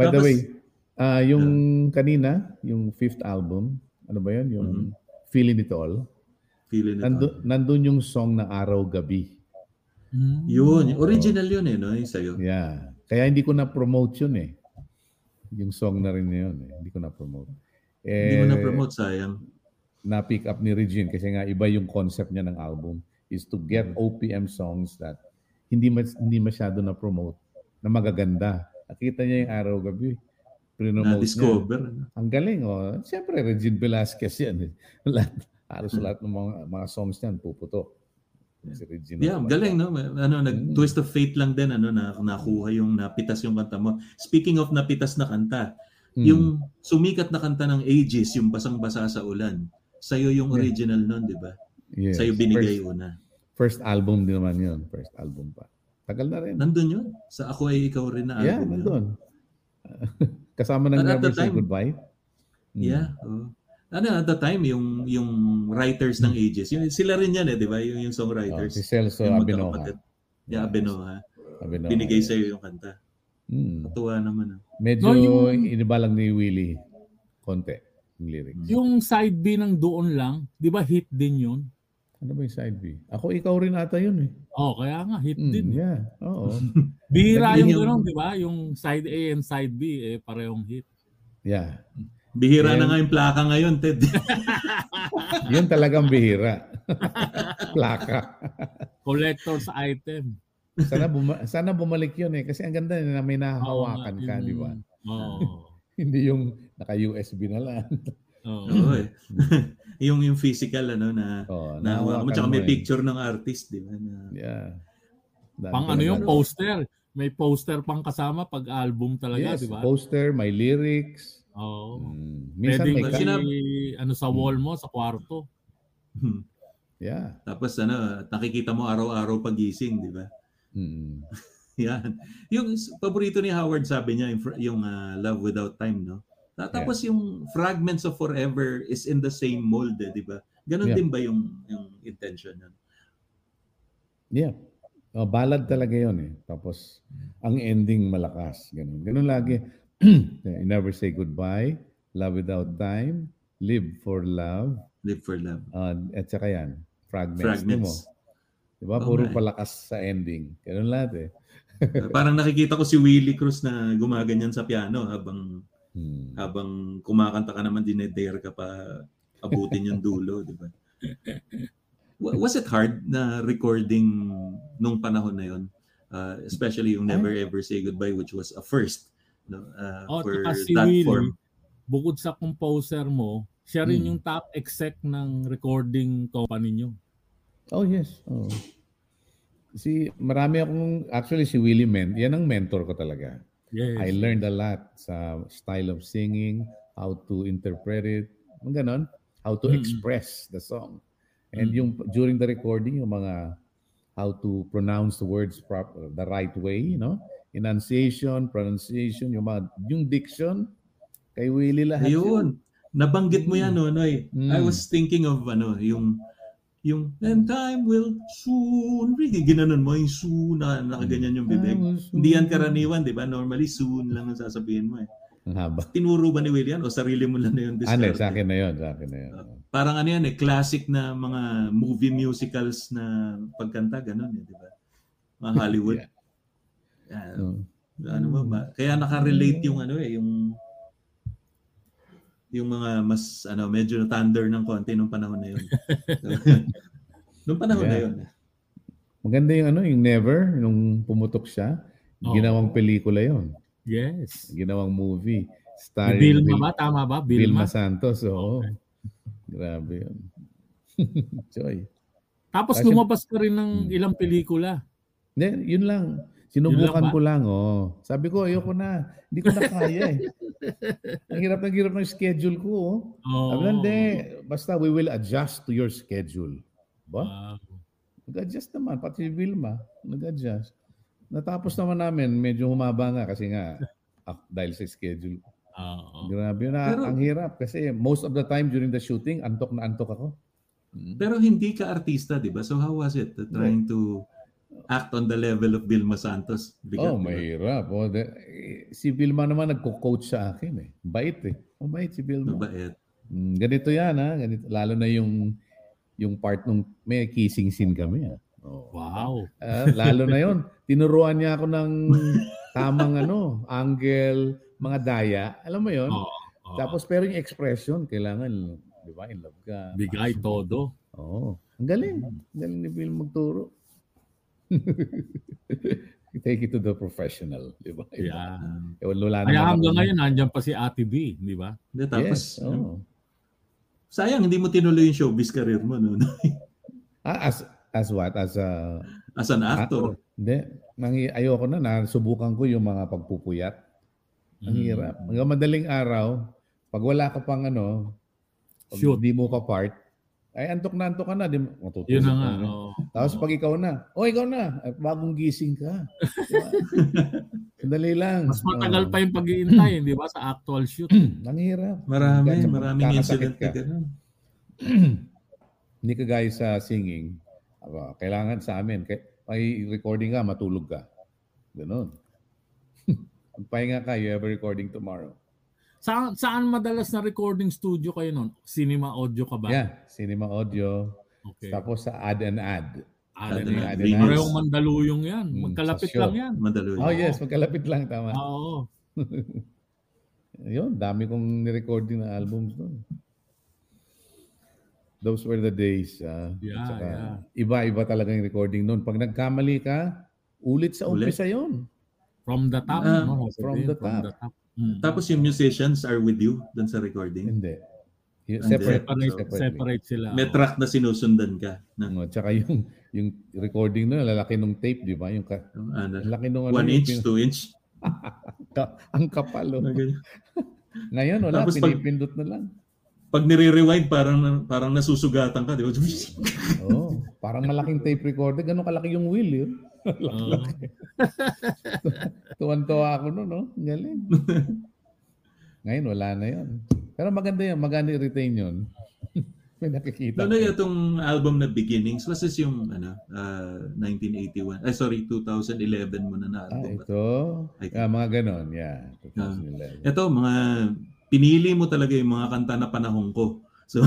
By the way, uh, yung kanina, yung fifth album, ano ba yun? Yung mm-hmm. Feeling It All. Feeling It All. Nandun yung song na Araw Gabi. Mm-hmm. Yun. Original yun eh, no? Yung sa'yo. Yeah. Kaya hindi ko na-promote yun eh. Yung song na rin yun eh. Hindi ko na-promote. Eh, hindi mo na-promote, sayang. Na-pick up ni Regine kasi nga iba yung concept niya ng album is to get O P M songs that hindi, mas- hindi masyado na-promote, na magaganda. Nakita niya yung Araw Gabi. Na-discover. Niya. Ang galing. Oh. Siyempre, Regine Velasquez yan. Lahat, halos lahat ng mga, mga songs niyan, puputok. Si Regine. Yeah, ang galing. No? Ano, nag-twist of fate lang din. Ano, na, nakuha yung napitas yung kanta mo. Speaking of napitas na kanta, hmm. yung sumikat na kanta ng ages, yung Basang-basa sa Ulan, sa'yo yung original yeah. nun, di ba? Yes. Sa'yo binigay first, una. First album din naman yun. First album pa. Tagal na rin. Nandun yun? Sa Ako Ay Ikaw Rin na album. Yeah, nandun. Kasama ng Never Say Goodbye. Mm. Yeah. Oh. Ano, at the time, yung yung writers ng ages, yung, sila rin yan eh, di ba? Yung, yung songwriters. Oh, si Celso Abinoha. Yeah, Abinoha. Abinoha. Binigay yeah. sa'yo yung kanta. Mm. Katuwa naman. Ah. Medyo no, yung... inibalang ni Willie konti. Lyrics. Yung side B ng Doon Lang, di ba hit din yun? Ano ba yung side B? Ako Ikaw Rin ata yun eh. Oo, oh, kaya nga, hit mm, din. Yeah, oo. Bihira yung gano'n, di ba? Yung side A and side B, eh, parehong hit. Yeah. Bihira and... na nga yung plaka ngayon, Ted. Yun talagang bihira. Plaka. Collector's item. Sana, buma- sana bumalik yun eh. Kasi ang ganda na may nahahawakan oh, ka, di ba? Oo. Oh. Hindi yung naka-U S B na lang. Oo. Oh. yung yung physical ano na oh, na mo tsaka may picture ng artist, di ba? Na, yeah. Dami pang ano yung poster, may poster pang kasama pag album talaga, yes, di ba? Poster, may lyrics. Oo. Oh. Mm. Minsan pwede may ka- sinab- ano sa wall mo, sa kwarto. Hmm. Yeah. Tapos ano, nakikita mo araw-araw pagising, di ba? Mm. Yan. Yung paborito ni Howard, sabi niya, yung uh, Love Without Time, no? Tapos yeah. yung Fragments of Forever is in the same mold, eh, di ba? Ganon yeah. din ba yung, yung intention nun? Yeah. Oh, ballad talaga yun eh. Tapos, ang ending malakas. Ganon, ganon lagi. You Never Say Goodbye, Love Without Time, Live for Love. Live for Love. Uh, at saka yan, Fragments. Fragments. Di ba? Puro oh palakas sa ending. Ganon lahat eh. Parang nakikita ko si Willie Cruz na gumaganyan sa piano habang hmm. habang kumakanta ka naman, dinedare ka pa abutin yung dulo, di ba? Was it hard na recording nung panahon na yon? Uh, especially yung Never Ever Say Goodbye, which was a first no, uh, oh, for si that Willie, form. Bukod sa composer mo, siya rin hmm. yung top exec ng recording company nyo. Oh yes. Oh. Si marami akong actually si Willie men, yan ang mentor ko talaga. Yes. I learned a lot sa style of singing, how to interpret it, ganun, how to mm. express the song. And mm. yung during the recording yung mga how to pronounce the words proper, the right way, you know? Enunciation, pronunciation, yung mga, yung diction kay Willie lahat. Ayun. Yun. Nabanggit mo yan, Nonoy. Mm. I was thinking of ano, yung yung and time will soon really ginanon mo yung soon na nakaganyan yung bibig. Hindi yan karaniwan, di ba? Normally soon lang ang sasabihin mo eh. Ang haba. Tinuro ba ni William o sarili mo lang na yung discard? Ano, sa akin na yun, sa akin na yun. Uh, parang ano yan eh, classic na mga movie musicals na pagkanta, ganun eh, di ba? Mga Hollywood. yeah. uh, so, ano mo ba? Kaya nakarelate yung ano eh, yung yung mga mas ano medyo thunder ng konti nung panahon na yun. nung panahon yeah. na yun. Maganda yung ano, yung Never, nung pumutok siya, oh. ginawang pelikula yun. Yes. Ginawang movie. Starring Bilma Bil- ba? Tama ba? Bilma, Bilma Santos. Oo. Okay. Grabe yun. Joy. Tapos Passion. Lumabas ka rin ng ilang pelikula. Then, yun lang. Sinubukan ko lang, oh. Sabi ko, ayoko na. Hindi ko na kaya eh. Ang hirap ng hirap ng schedule ko, oh. oh. Sabi lang, hindi. Basta we will adjust to your schedule. Ba? Wow. Nag-adjust naman. Pati Wilma, nag-adjust. Natapos naman namin, medyo humaba nga kasi nga, ah, dahil sa schedule ko. Oh. Grabe yun. Pero, ang hirap kasi most of the time during the shooting, antok na antok ako. Pero hindi ka artista, di ba? So how was it? Trying to... act on the level of Bilma Santos. Bigat, oh, mahirap. Oh, the, si Bilma naman nagko-coach sa akin eh. Bait eh. Oh, bait si Bilma. Mabait. Mm, ganito yan ha. Ganito, lalo na yung yung part nung may kissing scene kami ha. Oh. Wow. Uh, lalo na yun. Tinuruan niya ako ng tamang ano, angle, mga daya. Alam mo yun? Oh, oh. Tapos pero yung expression, kailangan, di ba, in love ka. Bigay todo. Oo. Oh. Ang galing. Ang galing ni Bilma magturo. Take it to the professional, di ba? Yeah. E, wala na. Kaya hanggang ngayon, nandiyan pa si Ate B, di ba? De, tapos, yes. Oh. Sayang, hindi mo tinuloy yung showbiz career mo, no? ah, as, as what? As a... As an actor? Hindi. Nangi- ayoko na, nasubukan ko yung mga pagpupuyat. Ang mm. hirap. Hanggang madaling araw, pag wala ka pang ano, Sure. Di mo ka part, ay antok na antok ka na. Di, yun na nga. Oh. Tapos pag ikaw na, oh ikaw na, bagong gising ka. Sandali lang. Mas matagal oh. pa yung pag-iintay, di ba? Sa actual shoot. Nanghirap. Marami, Kaya, maraming incident ka. Hindi ka gaya sa singing. Kailangan sa amin, may recording ka, matulog ka. Ganun. Magpahinga ka, you have a recording tomorrow. Saan, saan madalas na recording studio kayo nun? Cinema Audio ka ba? Yeah, Cinema Audio. Okay. Tapos sa Ad and Ad. Ad and Ad. Parehong Mandaluyong yan. Magkalapit mm, lang yan. Mandaluyong. Oh yes, magkalapit lang. Tama. Oo. Yun, dami kong nirecording na albums nun. Those were the days. Uh, yeah, saka, yeah. Iba-iba talaga yung recording nun. Pag nagkamali ka, ulit sa umpisa yun. From the top. Uh, no? From, the, from top. the top. Mm-hmm. Tapos yung musicians are with you dun sa recording? Hindi. Separate, separate, so, separate sila. May track na sinusundan ka. Na. No, tsaka yung, yung recording na, lalaki ng tape, di ba? Yung ka- ano, lalaki nung, one ano, inch, yung, two inch? Ang kapal. Oh. Okay. Ngayon, wala. Tapos pinipindot pag, na lang. Pag nire-rewind, parang, parang nasusugatan ka, di ba? Oh, parang malaking tape recorder. Ganun kalaki yung wheel, yun. Laki-laki. Tuwan-tuwa ako noon, no? Galing. Ngayon, wala na yun. Pero maganda yun. Maganda i-retain yun. May nakikita. Lalo itong album na Beginnings, was is yung ano, uh, nineteen eighty-one. Ay, sorry, twenty eleven muna na album. Ah, ito? Ah, mga ganon. Yeah. twenty eleven. Uh, ito, mga pinili mo talaga yung mga kanta na panahon ko. So,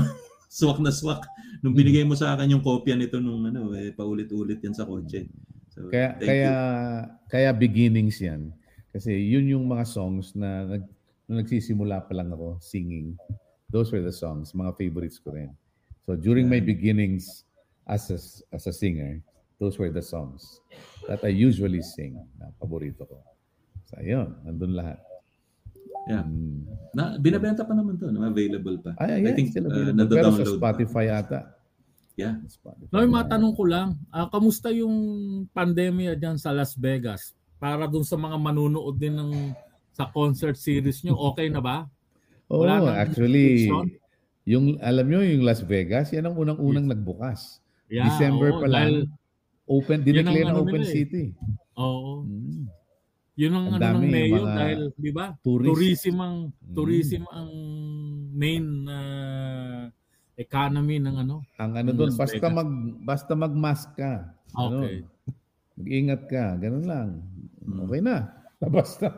swak na swak. Nung binigay mo sa akin yung kopya nito nung ano, eh, paulit-ulit yan sa kotse. So, kaya kaya you. kaya Beginnings yan. Kasi yun yung mga songs na nag, nung nagsisimula pa lang ako singing. Those were the songs, mga favorites ko rin. So during my beginnings as a, as a singer, those were the songs that I usually sing na paborito ko. So ayun, nandun lahat. Yeah. Um, na binabenta pa naman 'to, no? Available pa. Ay, yeah, I think still available. Uh, pero sa Spotify pa. Ata. Yeah. No, matanong ko lang, uh, kamusta yung pandemya diyan sa Las Vegas? Para dun sa mga manunood din ng sa concert series nyo, okay na ba? Oo, oh, actually, yung alam nyo, yung Las Vegas, yan ang unang-unang yes. nagbukas. Yeah, December oh, pa lang, open, dineclare na ano open nila, city. Eh. Oo. Mm. Yun ang, ang ano ng mayo dahil, di ba, tourist. tourism ang, tourism mm. ang main uh, economy ng ano. Ang ano doon, basta mag basta mag-mask ka. Okay. Ano, mag-ingat ka, ganun lang. Okay na. Basta.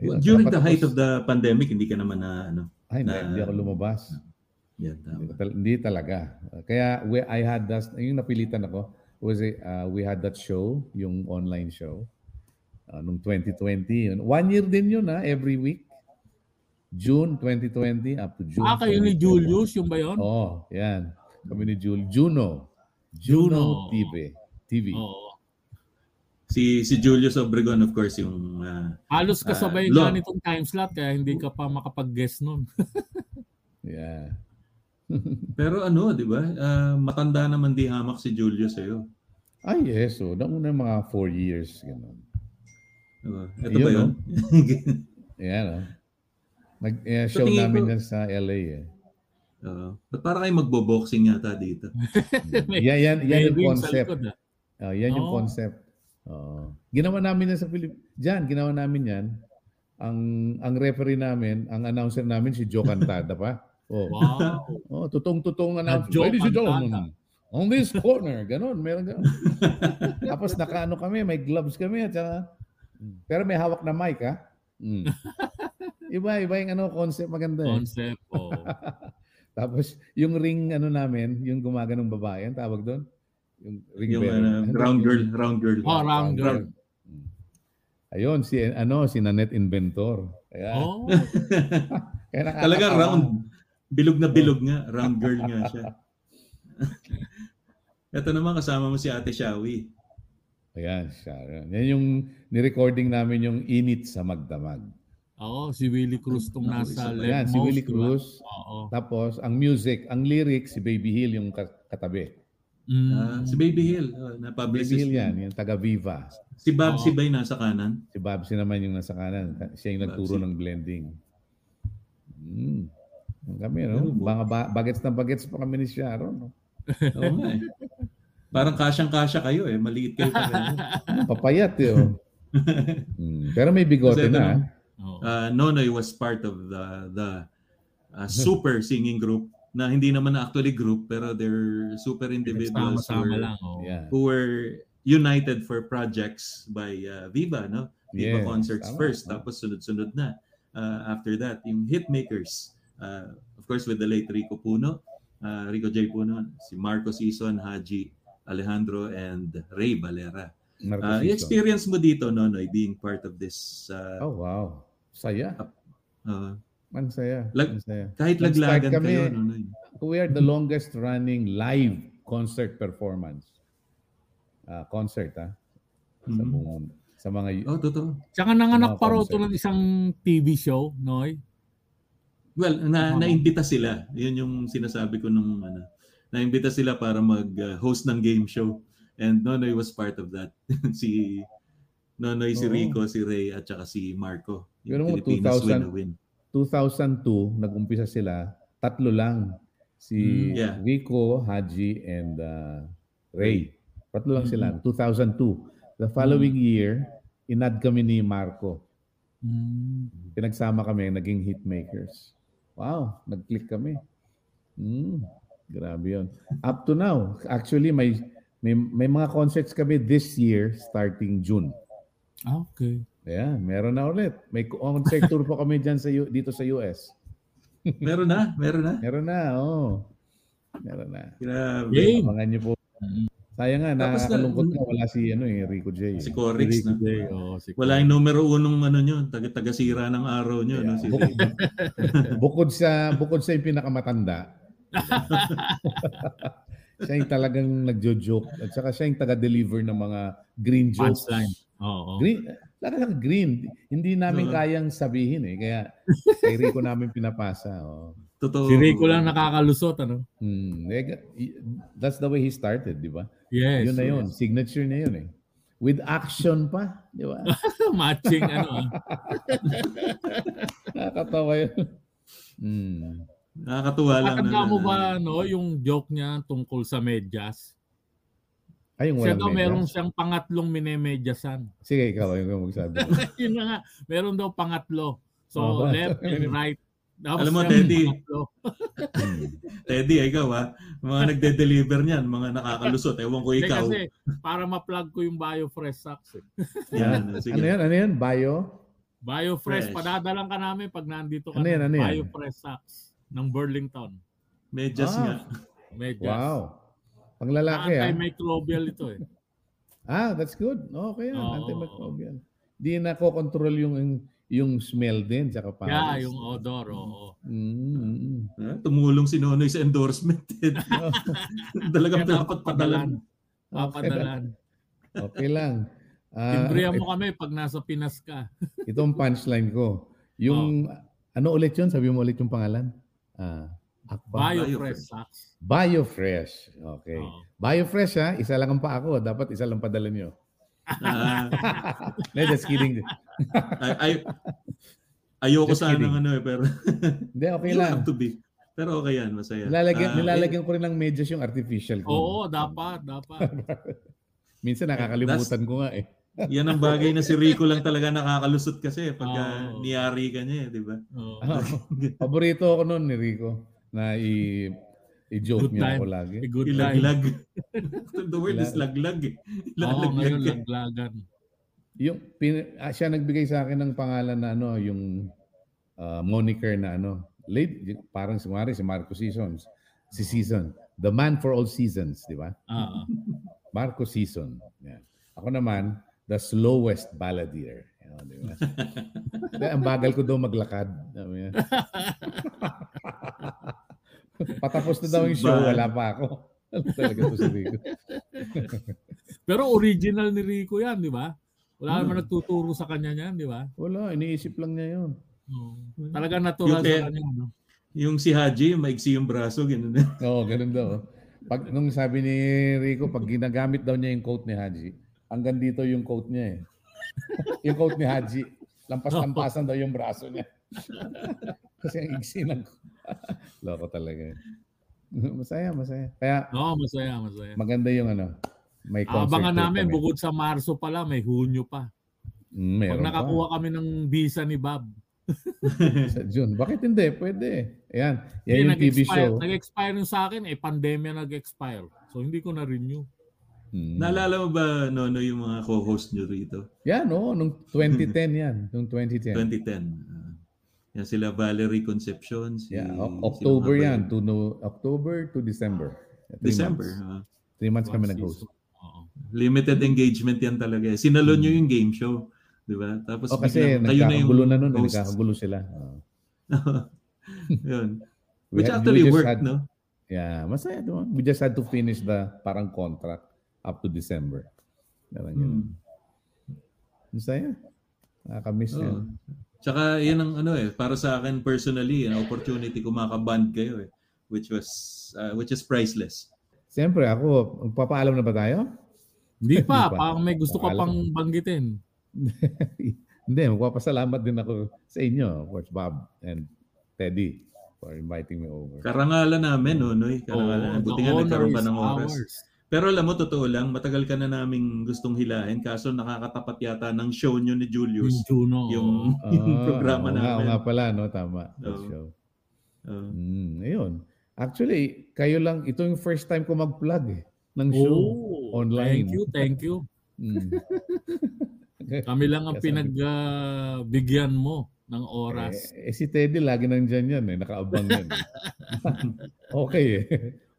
Ayun, during the height tapos, of the pandemic, hindi ka naman na ano. Ay, na, hindi ako lumabas. Yeah, hindi, tal- hindi talaga. Kaya we I had that, yung napilitan ako was uh, we had that show, yung online show uh, nung twenty twenty. One year din yun ha, every week. June twenty twenty up to June. Ah, kayo ni Julius, yung ba yun? Oo, oh, yan. Kami ni Julius. Juno. Juno, Juno. T V. T V. Oh. Si si Julius Obregon, of course, yung... Uh, halos kasabay uh, ka nitong time slot, kaya hindi ka pa makapag-guess nun. Yeah. Pero ano, di ba? Uh, matanda naman di hamak si Julius sa'yo. Ah, yes. So, nauna mga four years. Ganun. Uh, ito Ayun, ba yun? Yan, no? Nag, eh, show so, namin ko, yan sa L A eh. Uh, but para kayo magbo-boxing yata dito. may, yeah, yan, yan yung concept. Likod, uh, yan oh. yung concept. Uh, ginawa namin yan sa Pilipinas. Diyan, ginawa namin yan. Ang ang referee namin, ang announcer namin, si Joe Cantada pa. Oh. Wow. Oh, tutong-tutong announcer. Pwede si Joe. On this corner. Ganon, meron ganon. Tapos nakaano kami, may gloves kami. At saka, pero may hawak na mic, ha? Mm. Iba, iba yung ano, concept maganda. Eh. Concept, oh. Tapos, yung ring, ano namin, yung gumaganong babae, ang tawag doon? Yung ring yung, bell. Uh, round girl, round girl. Oh, round, round girl. girl. Ayun, si, ano, si Nanette Inventor. Ayan. Oh. Talaga round. Bilog na bilog nga. Round girl nga siya. Ito naman, kasama mo si Ate Shawi. Ayan, Sharon. Yan yung ni-recording namin yung Init sa Magdamag. Oo, si Willie Cruz itong nasa left. Ayan, si Willie Cruz. Oo. Tapos, ang music, ang lyrics, si Baby Hill yung katabi. Mm. Uh, si Baby Hill. Uh, na-publicist. Baby Hill yan, yung taga-Viva. Si Bob Sibay nasa kanan. Si Bob Sibay naman yung nasa kanan. Siya yung nagturo ng blending. Mm. Kami, no? Mga ba- bagets na bagets pa kami ni Sharon. No? Oo nga eh. Parang kasyang-kasya kayo eh. Maliit kayo pa rin. Papayat yun. Mm. Pero may bigote kasi na. Ito, uh, Nonoy was part of the the uh, super singing group na hindi naman na actually group pero they're super individuals who were, lang, oh. yeah. who were united for projects by uh, Viva, no? Viva yes, Concerts tama, first. Tama. Tapos sunod-sunod na. Uh, after that, yung Hitmakers. Uh, of course, with the late Rico Puno, uh, Rico J. Puno, si Marco Sison, Haji Alejandro, and Rey Valera. Uh, experience mo dito, Nonoy, being part of this. Uh, oh, wow. Saya. Uh, Ang saya. Lag- saya. Kahit laglagan kami, kayo, Nonoy. We are the longest running live concert performance. Uh, concert, ha? Sa mm-hmm. buong sa mga... Oh, totoo. Tsaka nanganak pa raw ito ng isang T V show, Nonoy. Well, na, naimbita sila. Yun yung sinasabi ko nung ano. Naimbita sila para mag-host ng game show. And Nonoy was part of that. Si Nonoy, si Rico, si Rey, at saka si Marco. Yung pero Pilipinas Win na Win. two thousand two, nag-umpisa sila. Tatlo lang. Si mm, yeah. Rico, Haji, and uh, Rey. Tatlo lang sila. two thousand two. The following mm. year, inad kami ni Marco. Mm. Pinagsama kami, naging Hitmakers. Wow, nag-click kami. Mm, grabe yun. Up to now, actually, may, may may mga concerts kami this year starting June. Ah, okay. Yeah, meron na ulit. May concert tour po kami dyan sa, dito sa U S. meron na? Meron na? Meron na, oh. Meron na. Grabe. Yeah. Abangan niyo po. Sayang nga, nakakalungkot na wala si ano eh, Rico J. Si Corix na. J, oh, si wala yung numero unong ano nyo, taga-tagasira ng araw nyo. Yeah. No, si bukod, bukod sa bukod sa yung pinakamatanda. Siya yung talagang nagjo-joke. At saka siya yung taga-deliver ng mga green jokes. Oh, oh. Green, lang green. Hindi namin no. kayang sabihin eh. Kaya kay Rico namin pinapasa. Oh. Totoo. Si Rico lang nakakalusot, ano? Hmm. That's the way he started, di ba? Yes. Yun na yun. Yes. Signature na yun eh. With action pa, di ba? Matching, ano. Nakakatawa yun. Hmm. Nakakatawa lang. Nakakatawa mo ba, no, yung joke niya tungkol sa medyas? Ay, yung walang medyas. Siya daw meron siyang pangatlong minemedyasan. Sige, ikaw. Yung magsabi. Yun na nga. Meron daw pangatlo. So, oh, left and right. Tapos alam mo, Teddy, Teddy, ikaw ha, mga nagde-deliver niyan, mga nakakalusot, ewan ko ikaw. Kasi, para ma-plug ko yung Biofresh socks. Eh. Yan, ano yan? Ano yan? Bio? Biofresh. Padadalang ka namin pag nandito ka. Ano yan? Ano yan? Biofresh socks ng Burlington. Medyas ah. nga. Medyas. Wow. Panglalaki ha. Antimicrobial ito eh. Ah, that's good. Okay yan. Oh, antimicrobial. Di na ko control yung... Yung smell din, tsaka pares. Yeah, yung odor, oo. Mm. Uh, tumulong si Nonoy sa endorsement. Talagang dapat padalan. Papadalan. Okay lang. Uh, Timbrihan mo kami pag nasa Pinas ka. Itong punchline ko. Yung, oh. ano ulit yun? Sabi mo ulit yung pangalan? Uh, Biofresh. Biofresh. Okay. Oh. Biofresh ha, isa lang ang pa ako. Dapat isa lang padala nyo. Uh, no, just kidding. Ay, ay, ayoko just sana ng ano eh, pero hindi, okay lang. To be. Pero okay yan, masaya. Nilalagyan, uh, nilalagyan ko rin ng medyas yung artificial. Oo, ko. dapat, dapat. Minsan nakakalimutan That's, ko nga eh. Yan ang bagay na si Rico lang talaga nakakalusot kasi pagka oh. niyari ka niya eh, di ba? Oh. Paborito ako noon ni Rico na i... I-joke niya ako lagi. Ilaglag. The word is laglag. Oo, ngayon laglagan. Yung, pin, ah, siya nagbigay sa akin ng pangalan na ano, yung uh, moniker na ano. Late, parang si Mari, si Marco Sison. Si Sison. The man for all seasons, di ba? Uh-huh. Marco Sison. Yeah. Ako naman, the slowest balladeer. Yeah, di ba? Ang bagal ko daw maglakad. Yeah. Patapos na daw yung show, wala pa ako. Talaga to si Rico. Pero original ni Rico yan, di ba? Wala hmm. naman nagtuturo sa kanya niyan, di ba? Wala, iniisip lang niya yun. Hmm. Talaga natural sa kanya. No? Yung si Haji, maigsi yung braso, gano'n na. Oo, gano'n daw. Pag, nung sabi ni Rico, pag ginagamit daw niya yung coat ni Haji, hanggang dito yung coat niya eh. Yung coat ni Haji, lampas-lampasan daw yung braso niya. Kasi ang igsinag ko. Loko talaga. Masaya, masaya. Kaya, oh, masaya, masaya. Maganda yung ano. May abangan namin, kami. Bukod sa Marso pala, may Hunyo pa. Meron. Pag nakakuha pa kami ng visa ni Bob. Sa June. Bakit hindi? Pwede. Ayan. Yan yung T V show. Nag-expire yung sa akin. Eh, pandemya nag-expire. So, hindi ko na-renew. Hmm. Naalala mo ba, Nono, yung mga co-host nyo rito? Yan, oo. Oh, nung twenty ten yan. Nung twenty ten. twenty ten. Uh, yan sila Valerie Concepcion. Si, yeah, October yan. To no, October to December. Three December. Months. Uh, Three months kami nag-host. Uh, limited engagement yan talaga. Sinalo hmm. nyo yung game show. Diba? Tapos oh, kasi biglang, kayo na yung hosts. Na nun. Nagkakagulo sila. Oh. Yun. Which had, actually worked, had, no? Yeah, masaya doon. We just had to finish the parang contract up to December. Parang hmm. yun. Masaya. Nakakamiss oh. yan. Tsaka yan ang ano eh, para sa akin personally, an opportunity kung makaband kayo eh, which was, uh, which is priceless. Siyempre ako, magpapaalam na ba tayo? Hindi pa, pa. Parang may gusto ka pang banggitin. Hindi, magpapasalamat din ako sa inyo, of course, Bob and Teddy for inviting me over. Karangalan namin, no, Noy? Karangalan. Oh, buti nga nagkaroon pa ng oras. Hours. Pero alam mo, totoo lang, matagal ka na naming gustong hilahin kaso nakakatapat yata ng show nyo ni Julius. Juno. Yung, oh, yung programa oh, namin. Nga, nga pala, no? Tama. Oh. Show. Oh. Mm, ayun. Actually, kayo lang, ito yung first time ko mag-plug eh, ng show oh, online. Thank you, thank you. Mm. Kami lang ang pinagbigyan uh, mo ng oras. Eh, eh si Teddy lagi nandyan yan eh. Nakaabang yan. Eh. Okay eh.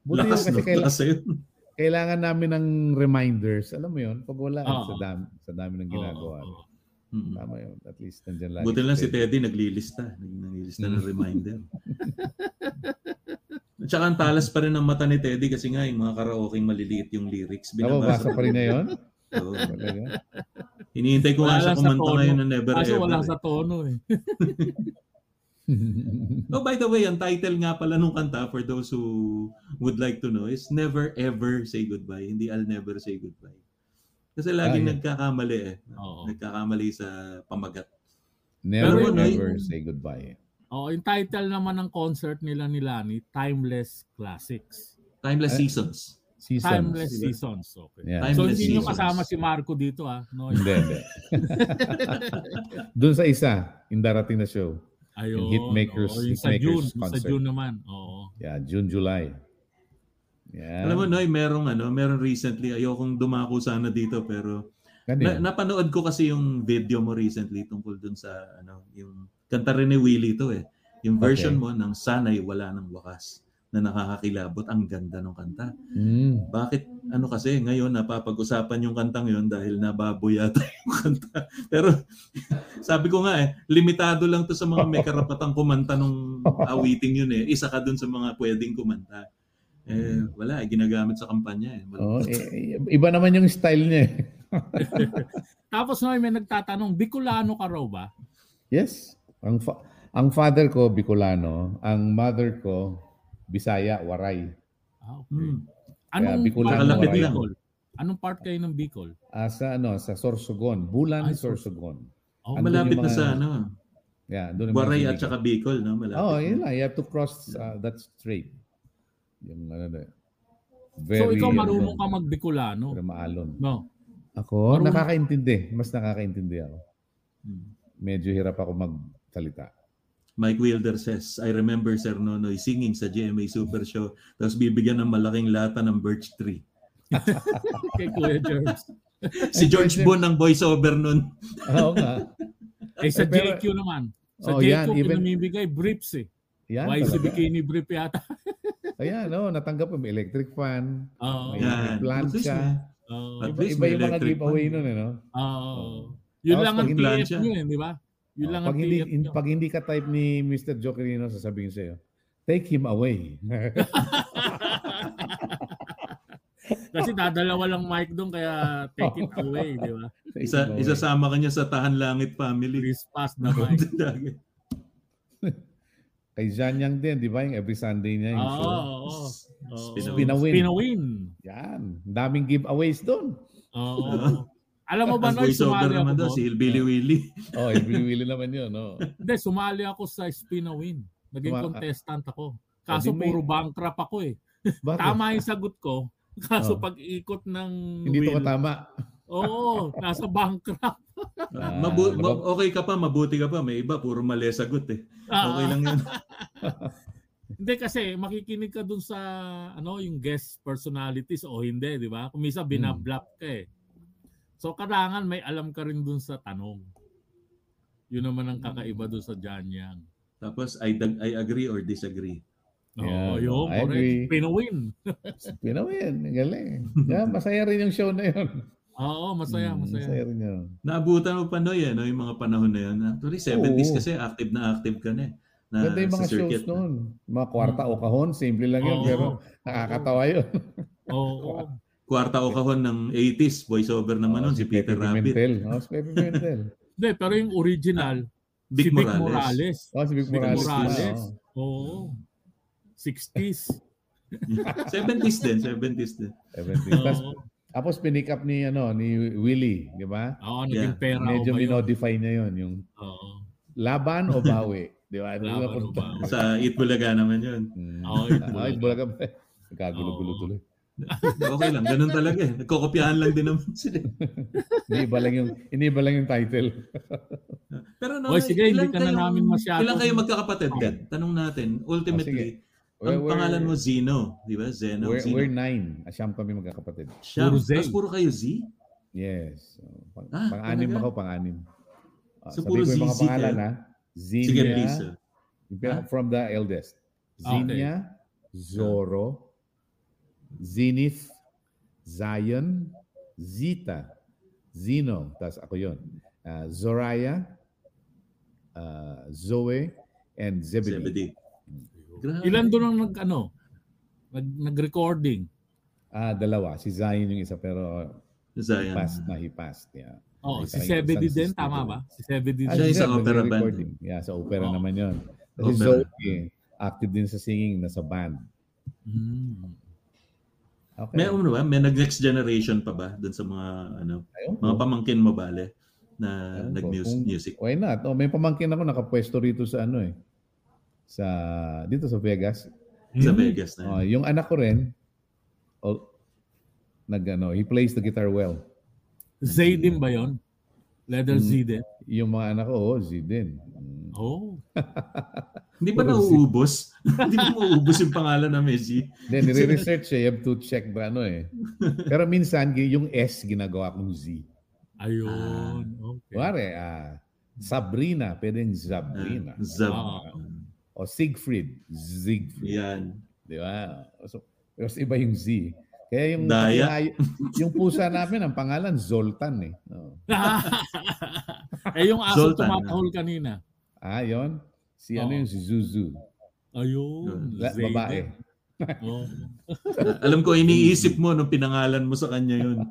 Buti yun kasi kailangan. Kailangan namin ng reminders. Alam mo yun, pag wala oh. sa, dami, sa dami ng ginagawa. Oh, oh, oh. Mm-hmm. Tama yun. At least nandiyan lagi. Buti lang si Teddy naglilista. Naglilista ng reminder. At saka ang talas pa rin ang mata ni Teddy kasi nga yung mga karaoking maliliit yung lyrics. Binabasa pa rin na yun? Oo. Hinihintay ko nga siya kumanta ngayon ng Never Ever. Kaso wala sa tono eh. Oh, by the way, ang title nga pala nung kanta, for those who would like to know, is Never Ever Say Goodbye. Hindi I'll Never Say Goodbye. Kasi laging Ay. nagkakamali eh. Oo. Nagkakamali sa pamagat. Never Pero, Ever no, Say Goodbye. Oh, yung title naman ng concert nila ni Lani, Timeless Classics. Timeless Ay. Seasons. Seasons. Timeless Seasons. Okay. Yeah. Timeless so hindi nyo kasama si Marco dito ah. No, hindi, hindi. Doon sa isa, yung darating na show. Ayun. Hitmakers, oh, Hitmakers sa June, concert. Sa June naman. Oo. Yeah, June, July. Yeah. Alam mo, Noy, merong ano, merong recently, ayokong dumako sana dito pero na, napanood ko kasi yung video mo recently tungkol doon sa ano, yung kanta rin ni Willie to eh. Yung version okay. mo ng Sana'y Wala Nang Wakas. Na nakakakilabot. Ang ganda ng kanta. Mm. Bakit? Ano kasi, ngayon napapag-usapan yung kantang yun dahil nababoy yata yung kanta. Pero sabi ko nga eh, limitado lang to sa mga may karapatang kumanta nung awiting yun eh. Isa ka dun sa mga pwedeng kumanta. Eh, wala eh, ginagamit sa kampanya eh. Oh, eh iba naman yung style niya eh. Tapos no, may nagtatanong, Bicolano ka raw ba? Yes. Ang, fa- ang father ko, Bicolano. Ang mother ko, Bisaya, Waray. Ah, okay. Anong Bicolano, Bicol? Anong part kayo ng Bicol? Ah, sa ano, sa Sorsogon, Bulan Ay, Sorsogon. Oh, andun malapit mga, na sa ano. Yeah, doon Waray at saka Bicol, no, malapit. Oh, yun na, you have to cross uh, that straight. Yung ano na. So ikaw marunong ka mag-Bicolano? Pero maalon. No. Ako, marunong. Nakakaintindi, mas nakakaintindi ako. Medyo hirap ako magsalita. Mike Wilder says, I remember Sir Nonoy singing sa G M A Super Show tapos bibigyan ng malaking lata ng birch tree. Kay Kuya George. Si George Boon ang voiceover nun. Oo nga. Eh sa J Q naman. Sa oh, J Q pinamibigay even briefs eh. Yan, why si bikini brief yata? Ayan, no, natanggap yung electric fan. Oh, may plancha. Oh, iba, iba yung mga giveaway nun eh, no? Oh. Oh. Yun tapos lang ang P F nyo eh, di ba? Oh, pag, hindi, in, pag hindi ka type ni Mister Jokerino, sasabihin sa'yo, take him away. Kasi dadalawa lang mic doon, kaya take it away, di ba? Isa, isasama ka niya sa Tahan Langit family. Please pass the mic. Kay Janyang din, di ba? Yung every Sunday niya. Yung oh, oh, oh. Spinawin. Spinawin. Yan. Daming giveaways doon. Oo. Oh, oh. Alam mo ba, Noy, sumali ako doon? Si Hillbilly Willie. Oo, oh, Hillbilly Willie naman yun. No? Hindi, sumali ako sa Spinawin. Naging contestant ako. Kaso puro bankrupt ako eh. Tama yung sagot ko. Kaso oh. pag-ikot ng hindi will, to katama. Oo, nasa bankrupt. Ah, Mabu- ma- okay ka pa, mabuti ka pa. May iba, puro mali sagot eh. Okay lang yun. Hindi kasi makikinig ka dun sa ano yung guest personalities o hindi, di ba? Kung misa binablock ka eh. So karangan may alam ka rin dun sa tanong. Yun naman ang kakaiba dun sa Janyang. Tapos, I, I agree or disagree. Yeah, oh, yun, I correct. Agree. Pinawin. Pinawin. Galing. Yeah, masaya rin yung show na yun. Oo, masaya, mm, masaya. Masaya rin yun. Naabutan mo pa, Noy, eh, no, yung mga panahon na yun. Actually, seventies oo. Kasi active na active ka na eh. Ganda yung mga shows noon. Mga kwarta o kahon, simple lang yun. Oo, pero nakakatawa yun. Oo. Oo. Kwarta o kahon ng eighties, voiceover naman noon, si, si Peter Rabbit. Oh, si Pepe Pimentel. Hindi, pero yung original, Vic si Morales. Morales. Oh, si Vic Morales. Morales. Oo. sixties. seventies din, seventies din. seventies. Tapos, tapos pinick up ni, ano, ni Willie, di ba? Oo, naging yeah. pera. Medyo minodify niya yun. Yung oo. Laban o bawi? Di ba? Laban o bawi. Sa Eat Bulaga naman yun. Oo, Eat Bulaga. Nagkagulo-gulo tuloy. Okay lang, ganun talaga eh. Nagkokopyahan lang din naman sila. Iniba lang yung, iniba lang yung title. Pero no, oy, sige, ilan, kayo, na ilan kayo magkakapatid ka? Tanong natin, ultimately, oh, ang we're, pangalan mo Zeno, di ba? Zeno, we're, Zeno. We're nine. Asyam kami magkakapatid. Siyam. Tapos puro kayo Z? Yes. Pang, ah, pang-anim talaga? Ako, pang-anim. Uh, so, sabi ko yung mga Z, pangalan ha. Zinia, sige, please, uh, from the eldest. Zinia, okay. Zoro, Zenith, Zion, Zita, Zeno, tas ako yun, uh, Zoraya, uh, Zoe, and Zebedee. Zebedee. Mm. Ilan doon ang nag, ano, nag, nag-recording? Ah, dalawa. Si Zion yung isa, pero Zion. He passed na, he passed. Yeah. Oh, si Zebedee din, tama ba? Si Zebedee din. Ah, siya sa opera band. Yeah, sa opera oh. naman yun. Si Zoe, active din sa singing, nasa band. Hmm. Okay. May ano ba? May next generation pa ba dun sa mga ano, ayun, mga pamangkin mo bale na ayun, nag-music kung, music. Why not? Oh, may pamangkin ako nakapwesto rito sa ano eh. Sa dito sa Vegas. Sa Vegas na. Yun. Oh, yung anak ko rin oh, nagano, he plays the guitar well. Zaydin ba 'yon? Leather hmm. Zidane. Yung mga anak ko, oh, Zidane. Oh. Hindi ba nauubos? Hindi mo mauubos yung pangalan na Messi? Then, nire-research eh. You have to check ba ano eh. Pero minsan, yung S ginagawa kong Z. Ayun. Okay. Wari, uh, Sabrina. Pwedeng Sabrina. Uh, Zab. O Siegfried. Siegfried. Yan. Di ba? So, iba yung Z. Kaya yung, Daya. Yung pusa namin, ang pangalan, Zoltan eh. Oh. Eh, yung aso tumatahol kanina. Ah, yun? Si oh. ano yung si Zuzu. Ayun. La, babae. Oh. Alam ko, iniisip mo nung pinangalan mo sa kanya yun.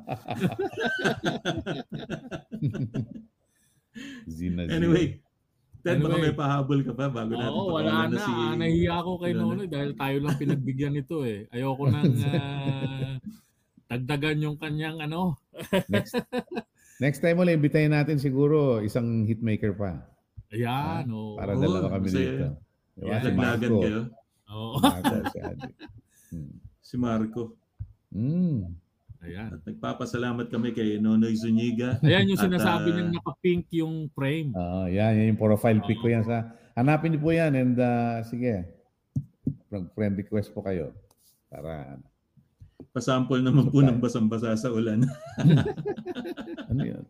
Zina, Zina. Anyway, Ted, anyway, baka may pahabol ka pa bago natin oh, wala na. Si... Nahiya ako kay Nonoy dahil tayo lang pinagbigyan nito eh. Ayoko nang uh, tagdagan yung kanyang ano. Next, next time ulit, imbitahin natin siguro isang hitmaker pa. Ayan, ah, para oh, dalawa kami dito. Diba? Si Marco. Kayo? Oh. Marco si, hmm. si Marco. Mm. Ayan. At nagpapasalamat kami kay Nonoy Zuniga. Ayan yung at, sinasabi uh, niyang naka-pink yung frame. Uh, yan, yan yung profile oh. pic ko yan. Sa, hanapin niyo po yan and uh, sige, friend request po kayo. Para pasample naman so, po tayo. Ng basang-basa sa ulan. Ano yan?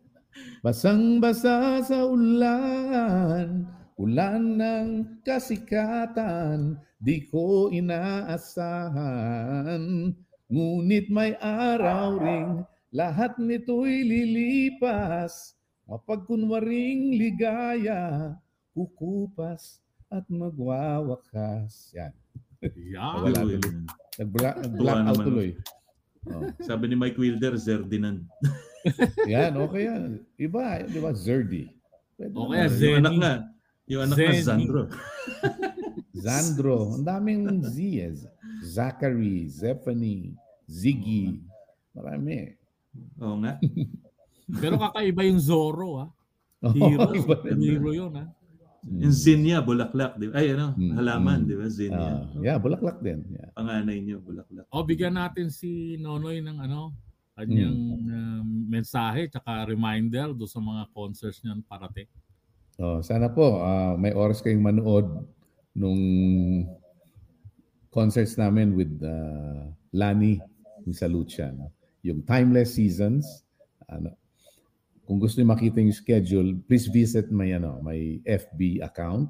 Basang-basa sa ulan, ulan ng kasikatan, di ko inaasahan. Ngunit may araw ring, lahat nito'y lilipas. Mapagkunwaring ligaya, kukupas at magwawakas. Yan. Yeah. Wala tuloy. Nag-black, nag-blackout tuloy. Oh. Sabi ni Mike Wilder, Zerdinan. Yan, okay yan. Iba, di ba? Zerdi. Pwede okay, na. Yung anak na. Yung anak Zeni. Na, Zandro. Zandro. Ang daming Z. Zachary, Zephanie, Ziggy. Marami. Oo nga. Pero kakaiba yung Zorro, ha? Hero. Oh, hero yun, ha? Yung Zinya, Bulaklak, di ba? Ay, ano, halaman, mm. di ba? Zinya. Uh, yeah, Bulaklak din. Yeah. Panganay niyo, Bulaklak. O, bigyan natin si Nonoy ng ano, kanyang mm. uh, mensahe tsaka reminder do sa mga concerts niyan parate. Oh, sana po, uh, may oras kayong manood nung concerts namin with uh, Lani Mamiya, no? Yung Timeless Seasons. Ano, kung gusto niyo makita yung schedule, please visit my ano, my F B account.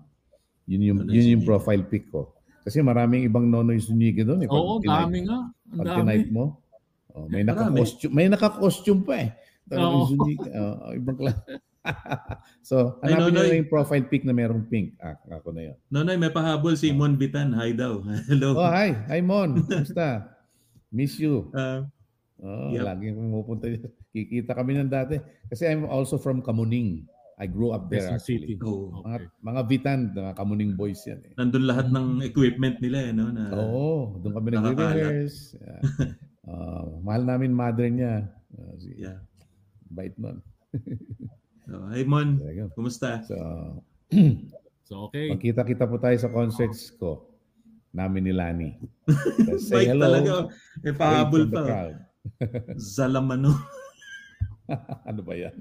Yun yung, yun yung profile pic ko. Kasi maraming ibang Nonoy Zuniga doon. Eh, oo, dami nga. Ang dami. Mo, oh, may naka-costume, may naka-costume pa eh. Nonoy Zuniga, oh, ibang klase. So, hanapin niyo yung profile pic na merong pink. Ah, ako na yun. Nonoy, may pahabol si Mon Bitan. Hi daw. Hello. Oh, hi. Hi, Mon. Kamusta? Miss you. Uh, oh, yep. Laging pumupunta dito. Kikita kami ng dati. Kasi I'm also from Kamuning. I grew up there actually. Oh, okay. Mga, mga Vitan, mga Kamuning boys yan. Eh. Nandun lahat ng equipment nila. Eh, no? Na, oo, doon kami nag-rehearse. Yeah. Uh, mahal namin mother niya. Uh, si, yeah. Bait nun. So, hi Mon, kumusta? So, so okay. Magkita-kita po tayo sa concerts ko. Namin ni Lani. So, say hello. Talaga. E pahabol pa. Zalamano. Ano ba yan?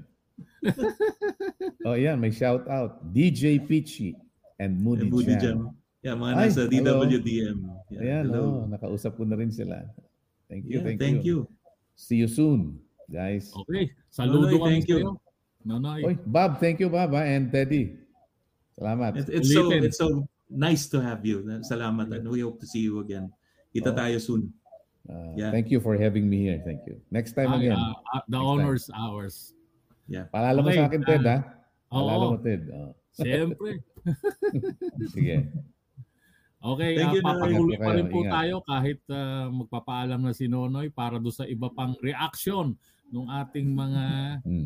Oh, yan. May shout out. D J Pichi and Moody, and Moody Jam. Jam. Yeah, mga ay, nasa hello. D W D M. Yeah, ayan, hello. Oh, nakausap ko na rin sila. Thank you. Yeah, thank thank you. you. See you soon, guys. Okay. Saludo Nonoy, thank you. Nonoy. Oy, Bob, thank you, Bob. Ha? And Teddy. Salamat. It's, it's, so, it's so nice to have you. Salamat. And we hope to see you again. Kita oh. tayo soon. Uh, yeah. Thank you for having me here. Thank you. Next time again. Uh, uh, the honor's ours. Yeah. Palalo okay. mo sa akin, Ted, ha? Palalo mo, Ted. Oh. Siyempre. Sige. Okay. Uh, Papaguloy pa rin po Ingat. tayo kahit uh, magpapaalam na si Nonoy para doon sa iba pang reaction ng ating mga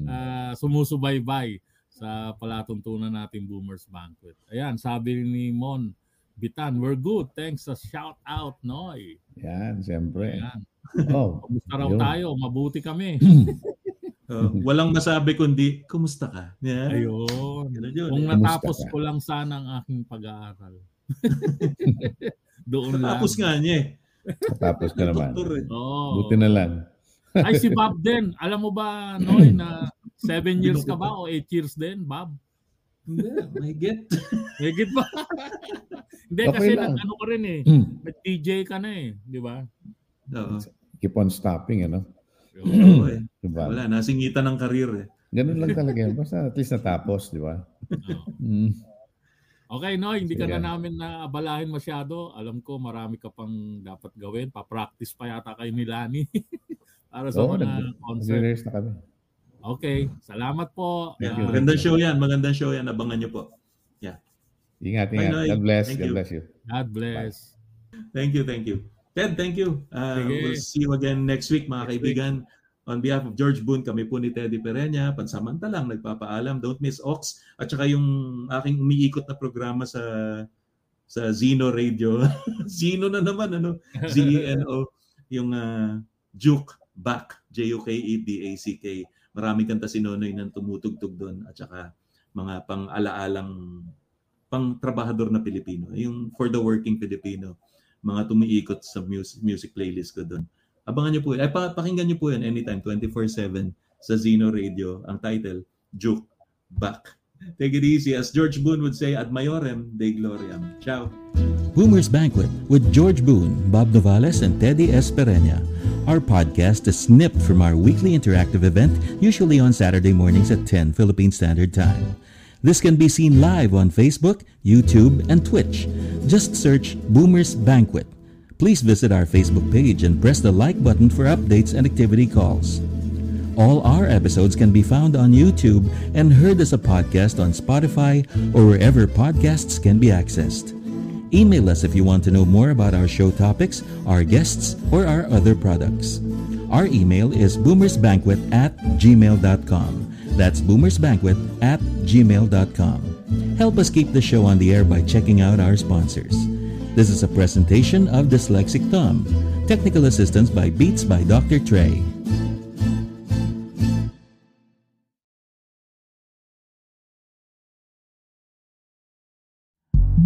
uh, sumusubaybay sa palatuntunan natin Boomer's Banquet. Ayan, sabi ni Mon Bitan, we're good. Thanks sa shout out, Noy. Yan, siyempre. Oh, kumusta raw tayo? Mabuti kami. Uh, walang masabi kundi, kumusta ka? Yeah. Ayun. Yun, Kung eh. natapos ko lang sana ang aking pag-aaral. Doon natapos lang. Natapos nga niya eh. Natapos ka naman. Oh. Buti na lang. Ay, si Bob din. Alam mo ba, Noy, na seven years ka ba o eight years din, Bob? Yeah, may get. May get ba? Hindi, okay kasi nag-ano ka rin eh. Mm. Nag-D J ka na eh. Di ba? Uh-huh. Keep on stopping, ano? Oh, eh. Diba? Wala, nasingitan ng karir eh. Ganun lang talaga yan. Basta at least natapos, di ba? Oh. Mm. Okay, no. Hindi so, ka yeah. na namin naabalahin masyado. Alam ko, marami ka pang dapat gawin. Pa-practice pa yata kayo ni Lani. Para sa oh, mga nag- concert. Nag-rehearse na kami. Okay, salamat po. Yeah, uh, magandang show yan, magandang show yan. Abangan nyo po. Yeah. Ingat, ingat. Bye, God bless, thank God you. bless you. God bless. Bye. Thank you, thank you. Ted, thank you. Uh, we'll see you again next week, mga next kaibigan. Week. On behalf of George Boone, kami po ni Teddy Pereña, pansamantalang nagpapaalam. Don't miss Ox. At saka yung aking umiikot na programa sa sa Zeno Radio. Zeno na naman, ano? Z E N O. Yung uh, Juke Back. J U K E B A C K. Maraming kanta si Nonoy nang tumutugtog doon at saka mga pang-alaalang pang-trabahador na Pilipino. Yung for the working Pilipino, mga tumiikot sa music, music playlist ko doon. Abangan niyo po yun. Ay, pakinggan niyo po yun anytime, twenty-four seven sa Zeno Radio. Ang title, Juke Back. Take it easy. As George Boone would say, ad maiorem Dei gloriam. Ciao. Boomer's Banquet with George Boone, Bob Novales, and Teddy S. Pereña. Our podcast is snipped from our weekly interactive event, usually on Saturday mornings at ten Philippine Standard Time. This can be seen live on Facebook, YouTube, and Twitch. Just search Boomer's Banquet. Please visit our Facebook page and press the like button for updates and activity calls. All our episodes can be found on YouTube and heard as a podcast on Spotify or wherever podcasts can be accessed. Email us if you want to know more about our show topics, our guests, or our other products. Our email is boomersbanquet at gmail dot com. That's boomersbanquet at gmail dot com. Help us keep the show on the air by checking out our sponsors. This is a presentation of Dyslexic Tom. Technical assistance by Beats by Doctor Trey.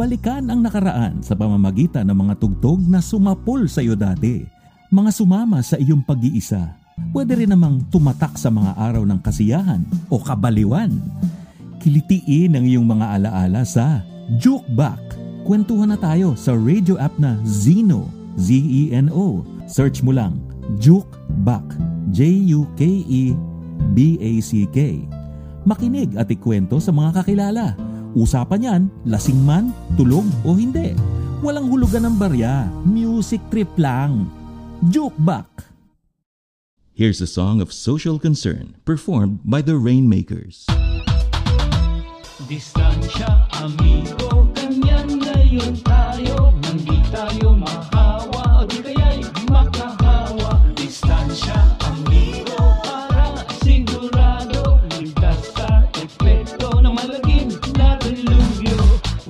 balikan ang nakaraan sa pamamagitan ng mga tugtog na sumapol sa iyo dati, mga sumama sa iyong pag-iisa. Pwede rin namang tumatak sa mga araw ng kasiyahan o kabaliwan. Kilitiin ang iyong mga alaala sa Juke Back. Kwentuhan na tayo sa radio app na Zeno, Z E N O. Search mo lang Juke Back, J U K E B A C K. Makinig at ikwento sa mga kakilala. Usapan yan, lasing man, tulog o hindi. Walang hulugan ng barya, music trip lang. Juke Back! Here's a song of social concern performed by the Rainmakers. Distansya, amigo, kanyan ngayon tayo, hindi tayo makahawa, o di kaya'y makahawa. Distansya, amigo, para sigurado, ligtas sa epekto ng malagim na dilugyo.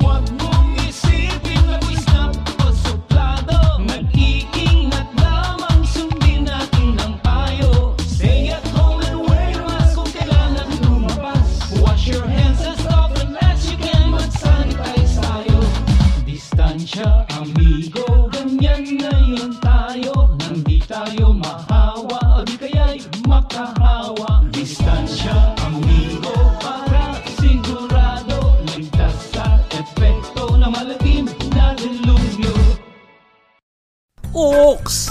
Huwag mong isipin, labis na pasuplado, mag-iingat lamang, sundin natin ang stay at home and wear a mask kung kailangan lumabas. Wash your hands and stop and as you can, mag-sanitize tayo. Distansya, amigo, ganyan ngayon tayo, nang di tayo mahawa, o di kaya'y makahawa. Distansya, amigo, para sigurado, ligtas sa epekto na malalim na dilugyo. Oks!